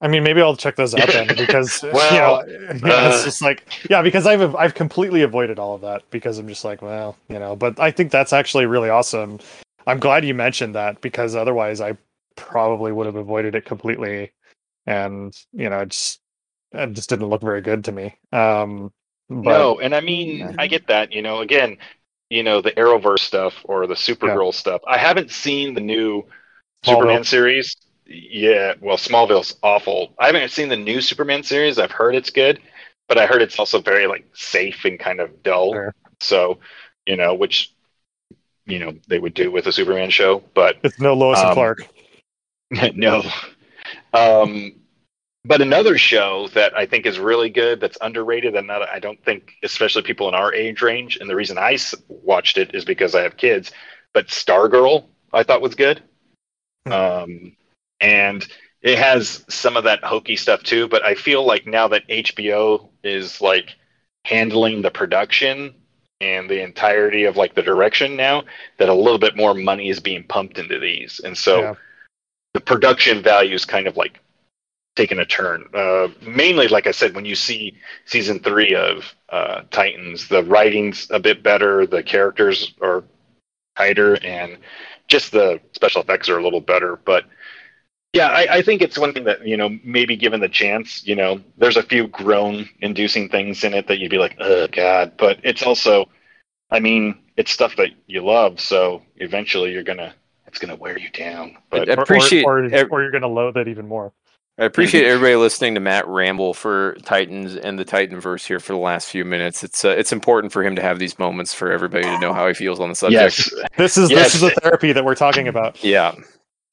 I mean, maybe I'll check those out then, because well, you know, yeah, uh, it's just like, yeah, because I've I've completely avoided all of that because I'm just like, well, you know. But I think that's actually really awesome. I'm glad you mentioned that, because otherwise I probably would have avoided it completely, and you know, it just it just didn't look very good to me. Um, but, no, and I mean, yeah. I get that. You know, again, you know, the Arrowverse stuff or the Supergirl yeah. stuff. I haven't seen the new Smallville. Superman series. Yeah, well, Smallville's awful. I haven't seen the new Superman series. I've heard it's good, but I heard it's also very like safe and kind of dull. Sure. So, you know, which you know they would do with a Superman show, but it's no Lois um, and Clark. No, um, but another show that I think is really good, that's underrated, and not I don't think, especially people in our age range. And the reason I watched it is because I have kids. But Stargirl, I thought was good. Um. And it has some of that hokey stuff too, but I feel like now that H B O is like handling the production and the entirety of like the direction now, that a little bit more money is being pumped into these. And so yeah. the production value is kind of like taking a turn. Uh, mainly, like I said, when you see season three of uh, Titans, the writing's a bit better, the characters are tighter, and just the special effects are a little better, but yeah, I, I think it's one thing that, you know, maybe given the chance, you know, there's a few groan-inducing things in it that you'd be like, oh, God. But it's also, I mean, it's stuff that you love, so eventually you're going to it's going to wear you down. But I appreciate, or, or, or, or you're going to loathe it even more. I appreciate everybody listening to Matt ramble for Titans and the Titanverse here for the last few minutes. It's uh, it's important for him to have these moments for everybody to know how he feels on the subject. Yes. This is yes. this is the therapy that we're talking about. Yeah.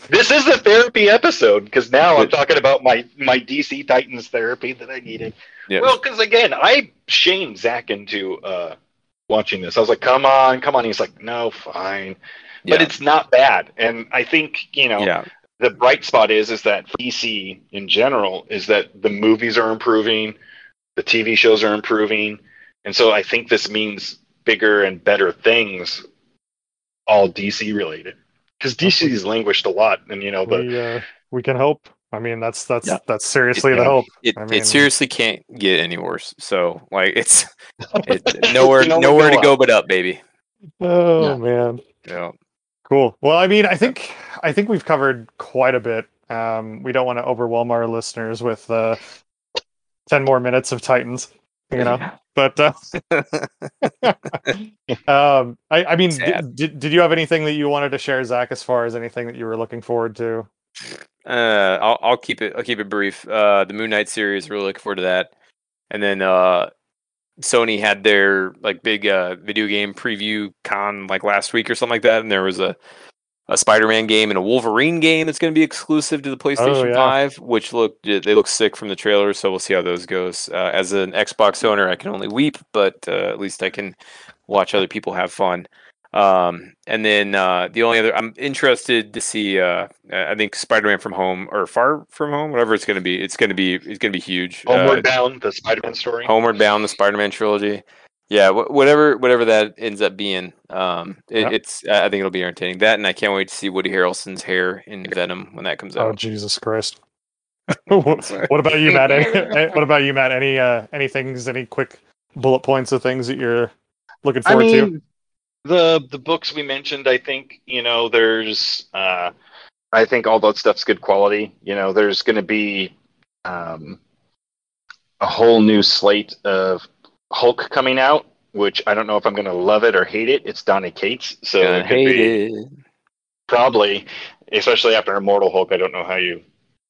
This is the therapy episode, because now I'm talking about my, my D C Titans therapy that I needed. Yeah. Well, because again, I shamed Zach into uh, watching this. I was like, come on, come on. He's like, no, fine. Yeah. But it's not bad. And I think, you know, yeah. the bright spot is, is that D C in general is that the movies are improving, the T V shows are improving. And so I think this means bigger and better things, all D C related. Because D C's languished a lot, and you know, the we, uh, we can hope. I mean, that's that's yeah. that's seriously it, the hope. It, I mean, it seriously can't get any worse. So, like, it's, it's nowhere nowhere go to go up. But up, baby. Oh yeah. man, yeah, cool. Well, I mean, I think I think we've covered quite a bit. Um, we don't want to overwhelm our listeners with uh, ten more minutes of Titans, you know. Yeah. But uh, um, I, I mean, did, did you have anything that you wanted to share, Zach, as far as anything that you were looking forward to? Uh, I'll, I'll keep it. I'll keep it brief. Uh, the Moon Knight series, really looking forward to that. And then uh, Sony had their like big uh, video game preview con like last week or something like that, and there was a, a Spider-Man game and a Wolverine game that's going to be exclusive to the PlayStation oh, yeah. five, which look they look sick from the trailer. So we'll see how those goes. Uh, as an Xbox owner, I can only weep, but uh, at least I can watch other people have fun. Um, and then uh, the only other I'm interested to see, uh, I think Spider-Man From Home or Far From Home, whatever it's going to be, it's going to be it's going to be huge. Homeward uh, Bound, the Spider-Man story. Homeward Bound, the Spider-Man trilogy. Yeah, whatever, whatever that ends up being, um, it, yep. it's. I think it'll be entertaining. That, and I can't wait to see Woody Harrelson's hair in Venom when that comes out. Oh Jesus Christ! what, what about you, Matt? Any, what about you, Matt? Any, uh, any things? Any quick bullet points of things that you're looking forward I mean, to? The the books we mentioned, I think you know. There's, uh, I think all that stuff's good quality. You know, there's going to be um, a whole new slate of Hulk coming out, which I don't know if I'm going to love it or hate it. It's Donny Cates, so I it could be it. Probably, especially after Immortal Hulk. I don't know how you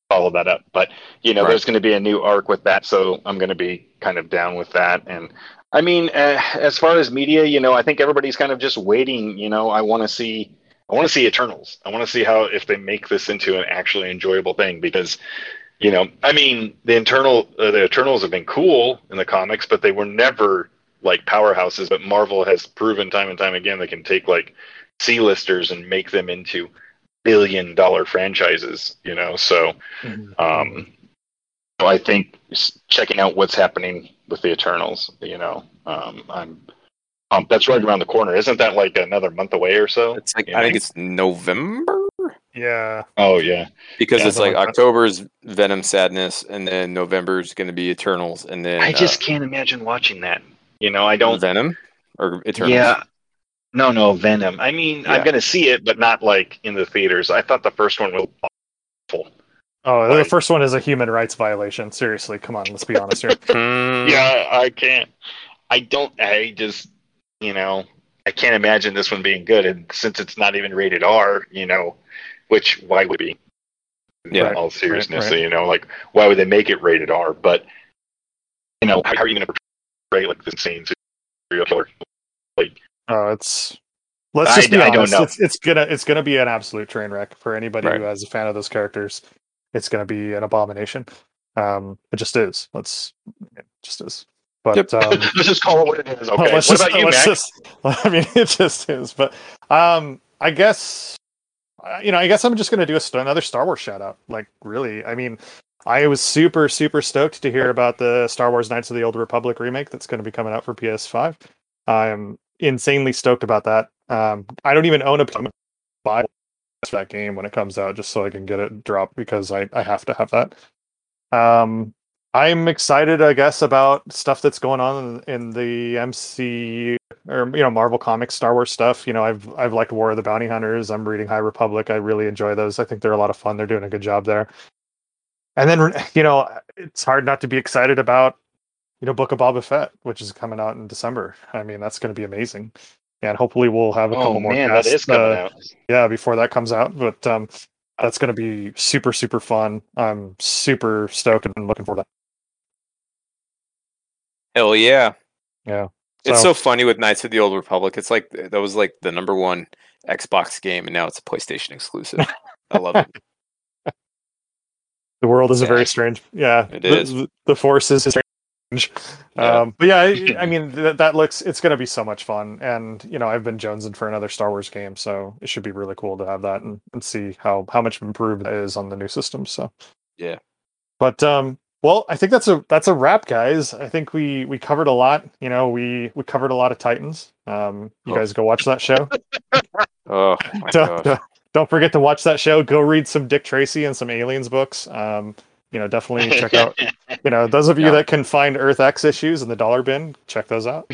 follow that up, but you know, right. there's going to be a new arc with that, so I'm going to be kind of down with that. And I mean, uh, as far as media, you know, I think everybody's kind of just waiting. You know, I want to see, I want to see Eternals. I want to see how if they make this into an actually enjoyable thing because. You know, I mean, the internal uh, the Eternals have been cool in the comics, but they were never like powerhouses. But Marvel has proven time and time again they can take like C-listers and make them into billion-dollar franchises. You know, so um, I think checking out what's happening with the Eternals. You know, um, I'm um, that's right around the corner. Isn't that like another month away or so? It's like you I know? think it's November. Yeah. Oh, yeah. Because yeah, it's like October's Venom Sadness, and then November's going to be Eternals, and then I just uh, can't imagine watching that. You know, I don't Venom or Eternals. Yeah. No, no Venom. I mean, yeah. I'm going to see it, but not like in the theaters. I thought the first one was awful. Oh, like, the first one is a human rights violation. Seriously, come on, let's be honest here. Yeah, I can't. I don't. I just, you know, I can't imagine this one being good, and since it's not even rated R, you know. Which, why would it be? Yeah, in all seriousness, right, right. So, you know, like, why would they make it rated R? But, you know, how are you going to portray, like, the insane serial killer? Like, oh, it's, let's just I, be I honest, don't know. It's, it's gonna, it's gonna be an absolute train wreck for anybody right. who is a fan of those characters. It's gonna be an abomination. Um, it just is. Let's, it just is. But yep. um, let's just call it what it is. Okay. What just, about you, Max? Just, I mean, it just is. But, um, I guess. You know, I guess I'm just going to do a, another Star Wars shout out. Like, really, I mean, I was super, super stoked to hear about the Star Wars Knights of the Old Republic remake that's going to be coming out for P S five. I'm insanely stoked about that. Um, I don't even own a buy for that game when it comes out, just so I can get it dropped because I, I have to have that. Um, I'm excited, I guess, about stuff that's going on in, in the M C U. Or you know, Marvel Comics, Star Wars stuff. You know, I've I've liked War of the Bounty Hunters. I'm reading High Republic. I really enjoy those. I think they're a lot of fun. They're doing a good job there. And then you know, it's hard not to be excited about you know Book of Boba Fett, which is coming out in December. I mean, that's going to be amazing. and hopefully we'll have a oh, couple more man, casts, that is coming uh, out. Yeah, before that comes out. But um, that's going to be super, super fun. I'm super stoked and looking forward to that. Hell yeah. Yeah. So, it's so funny with Knights of the Old Republic. It's like, that was like the number one Xbox game, and now it's a PlayStation exclusive. I love it. The world is yeah. a very strange. Yeah, it is. The, the force is strange. Yeah. Um, but yeah, I, I mean, that, that looks, it's going to be so much fun. And, you know, I've been jonesing for another Star Wars game, so it should be really cool to have that and, and see how, how much improved that is on the new system. So, yeah. But, um, well, I think that's a, that's a wrap, guys. I think we, we covered a lot. You know, we, we covered a lot of Titans. Um, you oh. guys go watch that show. oh, my don't, gosh. Don't forget to watch that show. Go read some Dick Tracy and some Aliens books. Um, you know, definitely check out, you know, those of you yeah. that can find Earth-X issues in the dollar bin, check those out.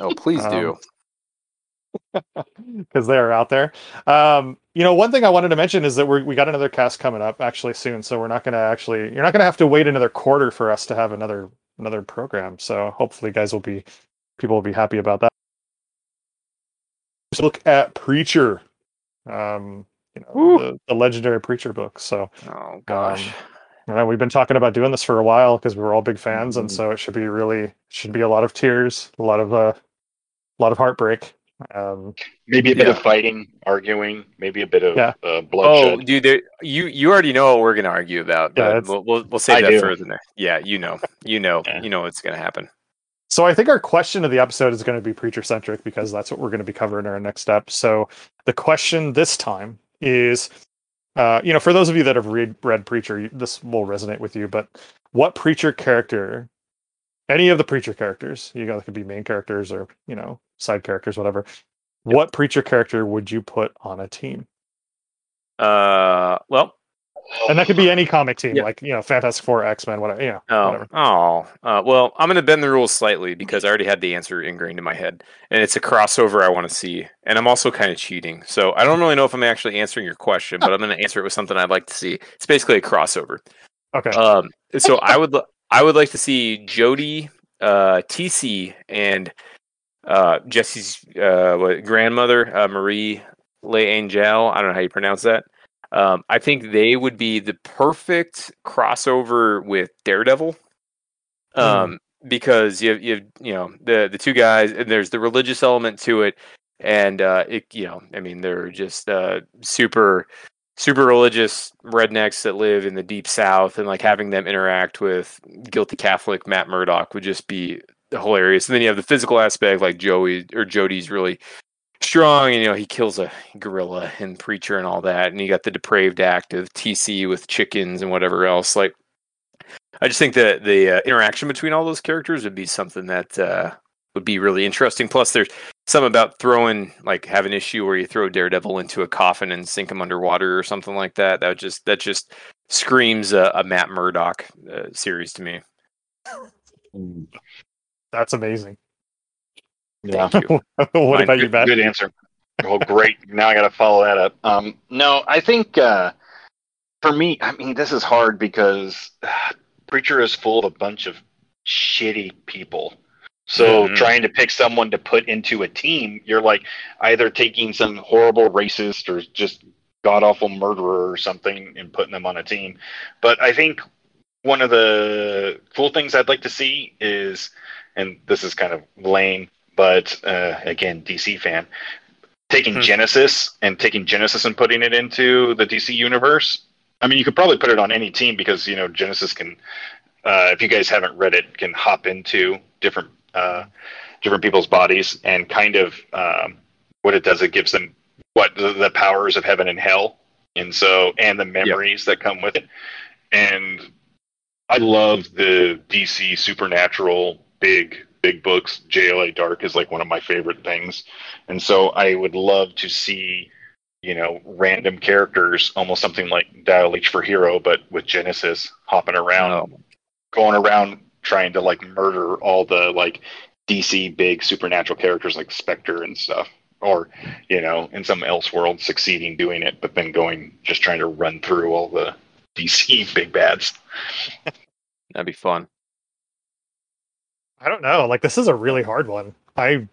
Oh, please um, do. Because they are out there. Um, you know, one thing I wanted to mention is that we're, we got another cast coming up actually soon. So we're not going to actually, you're not going to have to wait another quarter for us to have another, another program. So hopefully guys will be, people will be happy about that. Just look at Preacher. Um, You know, the, the legendary Preacher book. So, oh gosh, um, you know, we've been talking about doing this for a while because we were all big fans, mm-hmm. and so it should be really should be a lot of tears, a lot of uh, a lot of heartbreak, um, maybe a bit yeah. of fighting, arguing, maybe a bit of yeah. uh, bloodshed. Oh, dude, there, you you already know what we're going to argue about. Yeah, we'll, we'll we'll save I that for the next. Yeah, you know, you know, yeah. you know what's going to happen. So I think our question of the episode is going to be Preacher-centric because that's what we're going to be covering in our next step. So the question this time is, uh, you know, for those of you that have read, read Preacher, this will resonate with you, but what Preacher character, any of the Preacher characters, you know, they could be main characters or, you know, side characters, whatever. Yep. What Preacher character would you put on a team? Uh, well, and that could be any comic team, yeah. like, you know, Fantastic Four, X-Men, whatever, you know, oh, whatever. Oh, uh, well, I'm going to bend the rules slightly because I already had the answer ingrained in my head. And it's a crossover I want to see. And I'm also kind of cheating. So I don't really know if I'm actually answering your question, but I'm going to answer it with something I'd like to see. It's basically a crossover. Okay. Um, so I would I would like to see Jody, uh, T C, and uh, Jesse's uh, what, grandmother, uh, Marie Leangel. I don't know how you pronounce that. Um, I think they would be the perfect crossover with Daredevil, um, mm. because you have, you have, you know, the, the two guys, and there's the religious element to it. And, uh, it, you know, I mean, they're just, uh, super, super religious rednecks that live in the deep South, and like having them interact with guilty Catholic Matt Murdock would just be hilarious. And then you have the physical aspect, like Joey or Jody's really strong, and you know, he kills a gorilla and Preacher and all that, and you got the depraved act of T C with chickens and whatever else. Like, I just think that the uh, interaction between all those characters would be something that uh, would be really interesting. Plus, there's some about throwing, like, have an issue where you throw Daredevil into a coffin and sink him underwater or something like that. That would just that just screams a, a Matt Murdock uh, series to me. That's amazing. Yeah. Thank you. What Mine, about good, you, Ben? Good answer. Well, great. Now I got to follow that up. Um, no, I think uh, for me, I mean, this is hard because uh, Preacher is full of a bunch of shitty people. So mm-hmm. trying to pick someone to put into a team, you're like either taking some horrible racist or just god-awful murderer or something and putting them on a team. But I think one of the cool things I'd like to see is, and this is kind of lame, but uh, again, D C fan, taking mm-hmm. Genesis and taking Genesis and putting it into the D C universe. I mean, you could probably put it on any team because, you know, Genesis can, uh, if you guys haven't read it, can hop into different uh, different people's bodies and kind of um, what it does, it gives them what the powers of heaven and hell, and so and the memories yep. that come with it. And I love the D C supernatural big. Big books. J L A Dark is like one of my favorite things, and so I would love to see, you know, random characters, almost something like Dial H for Hero, but with Genesis hopping around, oh. going around trying to like murder all the like D C big supernatural characters like Spectre and stuff, or you know, in some else world succeeding doing it, but then going just trying to run through all the D C big bads. That'd be fun. I don't know. Like, this is a really hard one. I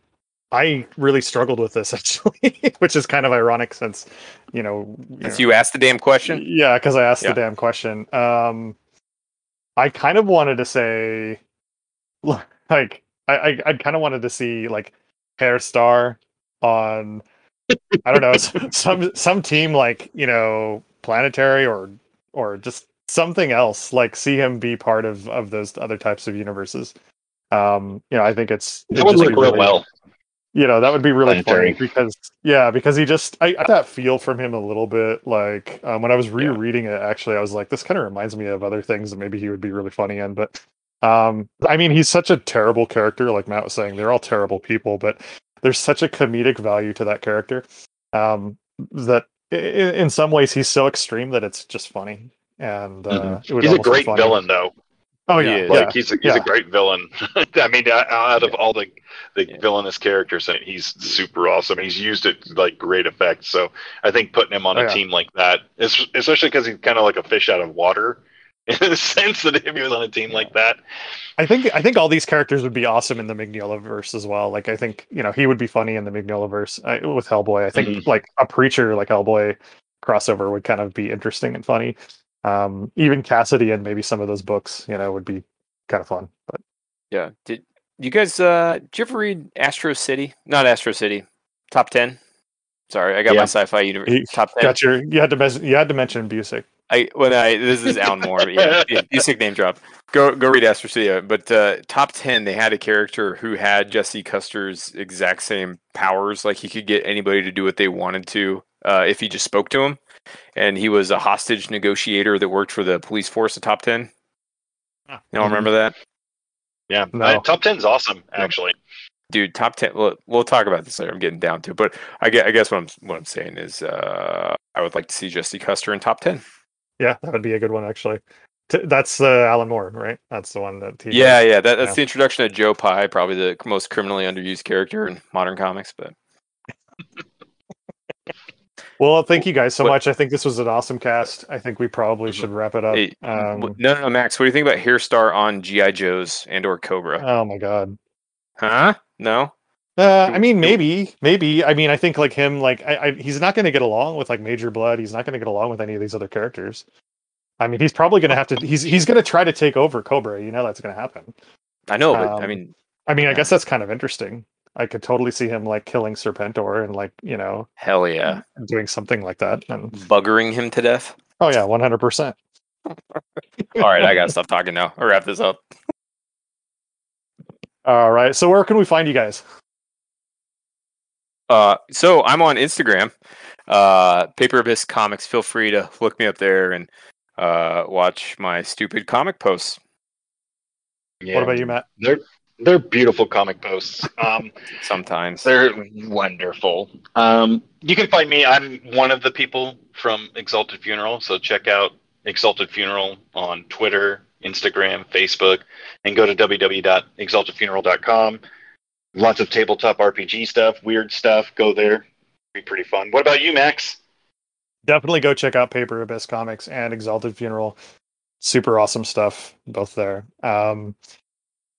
I really struggled with this, actually, which is kind of ironic since, you know... Since you, you asked the damn question? Yeah, because I asked yeah. the damn question. Um, I kind of wanted to say... Like, I, I, I kind of wanted to see, like, Hairstar on, I don't know, some some team, like, you know, planetary or or just something else. Like, see him be part of, of those other types of universes. Um, you know, I think it's... That would look real well. You know, that would be really funny because, yeah, because he just, I, I got that feel from him a little bit. Like, um, when I was rereading yeah. it, actually, I was like, this kind of reminds me of other things that maybe he would be really funny in. But, um, I mean, he's such a terrible character, like Matt was saying, they're all terrible people, but there's such a comedic value to that character. Um, that in, in some ways he's so extreme that it's just funny. And, uh, mm-hmm. he's a great villain, though. Oh yeah, yeah, like he's a, he's yeah. a great villain. I mean, out of yeah. all the the yeah. villainous characters, he's super awesome. He's used it to, like, great effect. So I think putting him on oh, a yeah. team like that, especially because he's kind of like a fish out of water, in the sense that if he was on a team yeah. like that, I think I think all these characters would be awesome in the Mignola-verse as well. Like, I think, you know, he would be funny in the Mignola-verse I, with Hellboy. I think mm-hmm. like a Preacher like Hellboy crossover would kind of be interesting and funny. Um, even Cassidy and maybe some of those books, you know, would be kind of fun. But yeah, did you guys? Uh, did you ever read Astro City? Not Astro City. Top ten. Sorry, I got yeah. my sci-fi universe. Top ten. Got your. You had to. Mes- you had to mention Busiek. I when I this is Alan Moore. But yeah, yeah, Busiek name drop. Go go read Astro City. But uh, top ten, they had a character who had Jesse Custer's exact same powers. Like, he could get anybody to do what they wanted to uh, if he just spoke to him. And he was a hostage negotiator that worked for the police force at Top ten. You don't mm-hmm. remember that? Yeah. No. Uh, Top ten is awesome, actually. Dude, Top ten. We'll, we'll talk about this later. I'm getting down to it. But I guess, I guess what I'm what I'm saying is uh, I would like to see Jesse Custer in Top ten. Yeah, that would be a good one, actually. T- that's uh, Alan Moore, right? That's the one that... T V yeah, yeah. That, that's yeah. the introduction of Joe Pye, probably the most criminally underused character in modern comics. But... Well, thank you guys so what, much. I think this was an awesome cast. I think we probably should wrap it up. Hey, um, no, no, Max, what do you think about Hairstar on G I. Joe's and or Cobra? Oh, my God. Huh? No? Uh, I mean, maybe. Maybe. I mean, I think like him, like I, I, he's not going to get along with like Major Blood. He's not going to get along with any of these other characters. I mean, he's probably going to have to, he's he's going to try to take over Cobra. You know, that's going to happen. I know, but um, I mean. I mean, I guess that's kind of interesting. I could totally see him like killing Serpentor and like, you know, hell yeah, doing something like that and buggering him to death. Oh yeah, one hundred percent. All right, I gotta stop talking now. I'll wrap this up. All right, so where can we find you guys? Uh, so I'm on Instagram, uh, Paper Abyss Comics. Feel free to look me up there and uh, watch my stupid comic posts. Yeah. What about you, Matt? Nope. They're beautiful comic posts. Um, Sometimes. They're wonderful. Um, you can find me. I'm one of the people from Exalted Funeral. So check out Exalted Funeral on Twitter, Instagram, Facebook, and go to w w w dot exalted funeral dot com. Lots of tabletop R P G stuff, weird stuff. Go there. It'll be pretty fun. What about you, Max? Definitely go check out Paper Abyss Comics and Exalted Funeral. Super awesome stuff, both there. Um,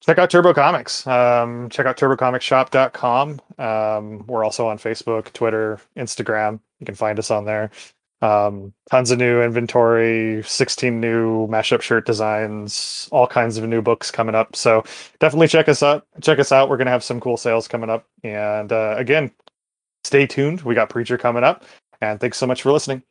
Check out Turbo Comics. Um, check out turbo comic shop dot com. Um, we're also on Facebook, Twitter, Instagram. You can find us on there. Um, tons of new inventory, sixteen new mashup shirt designs, all kinds of new books coming up. So definitely check us out. Check us out. We're going to have some cool sales coming up. And uh, again, stay tuned. We got Preacher coming up. And thanks so much for listening.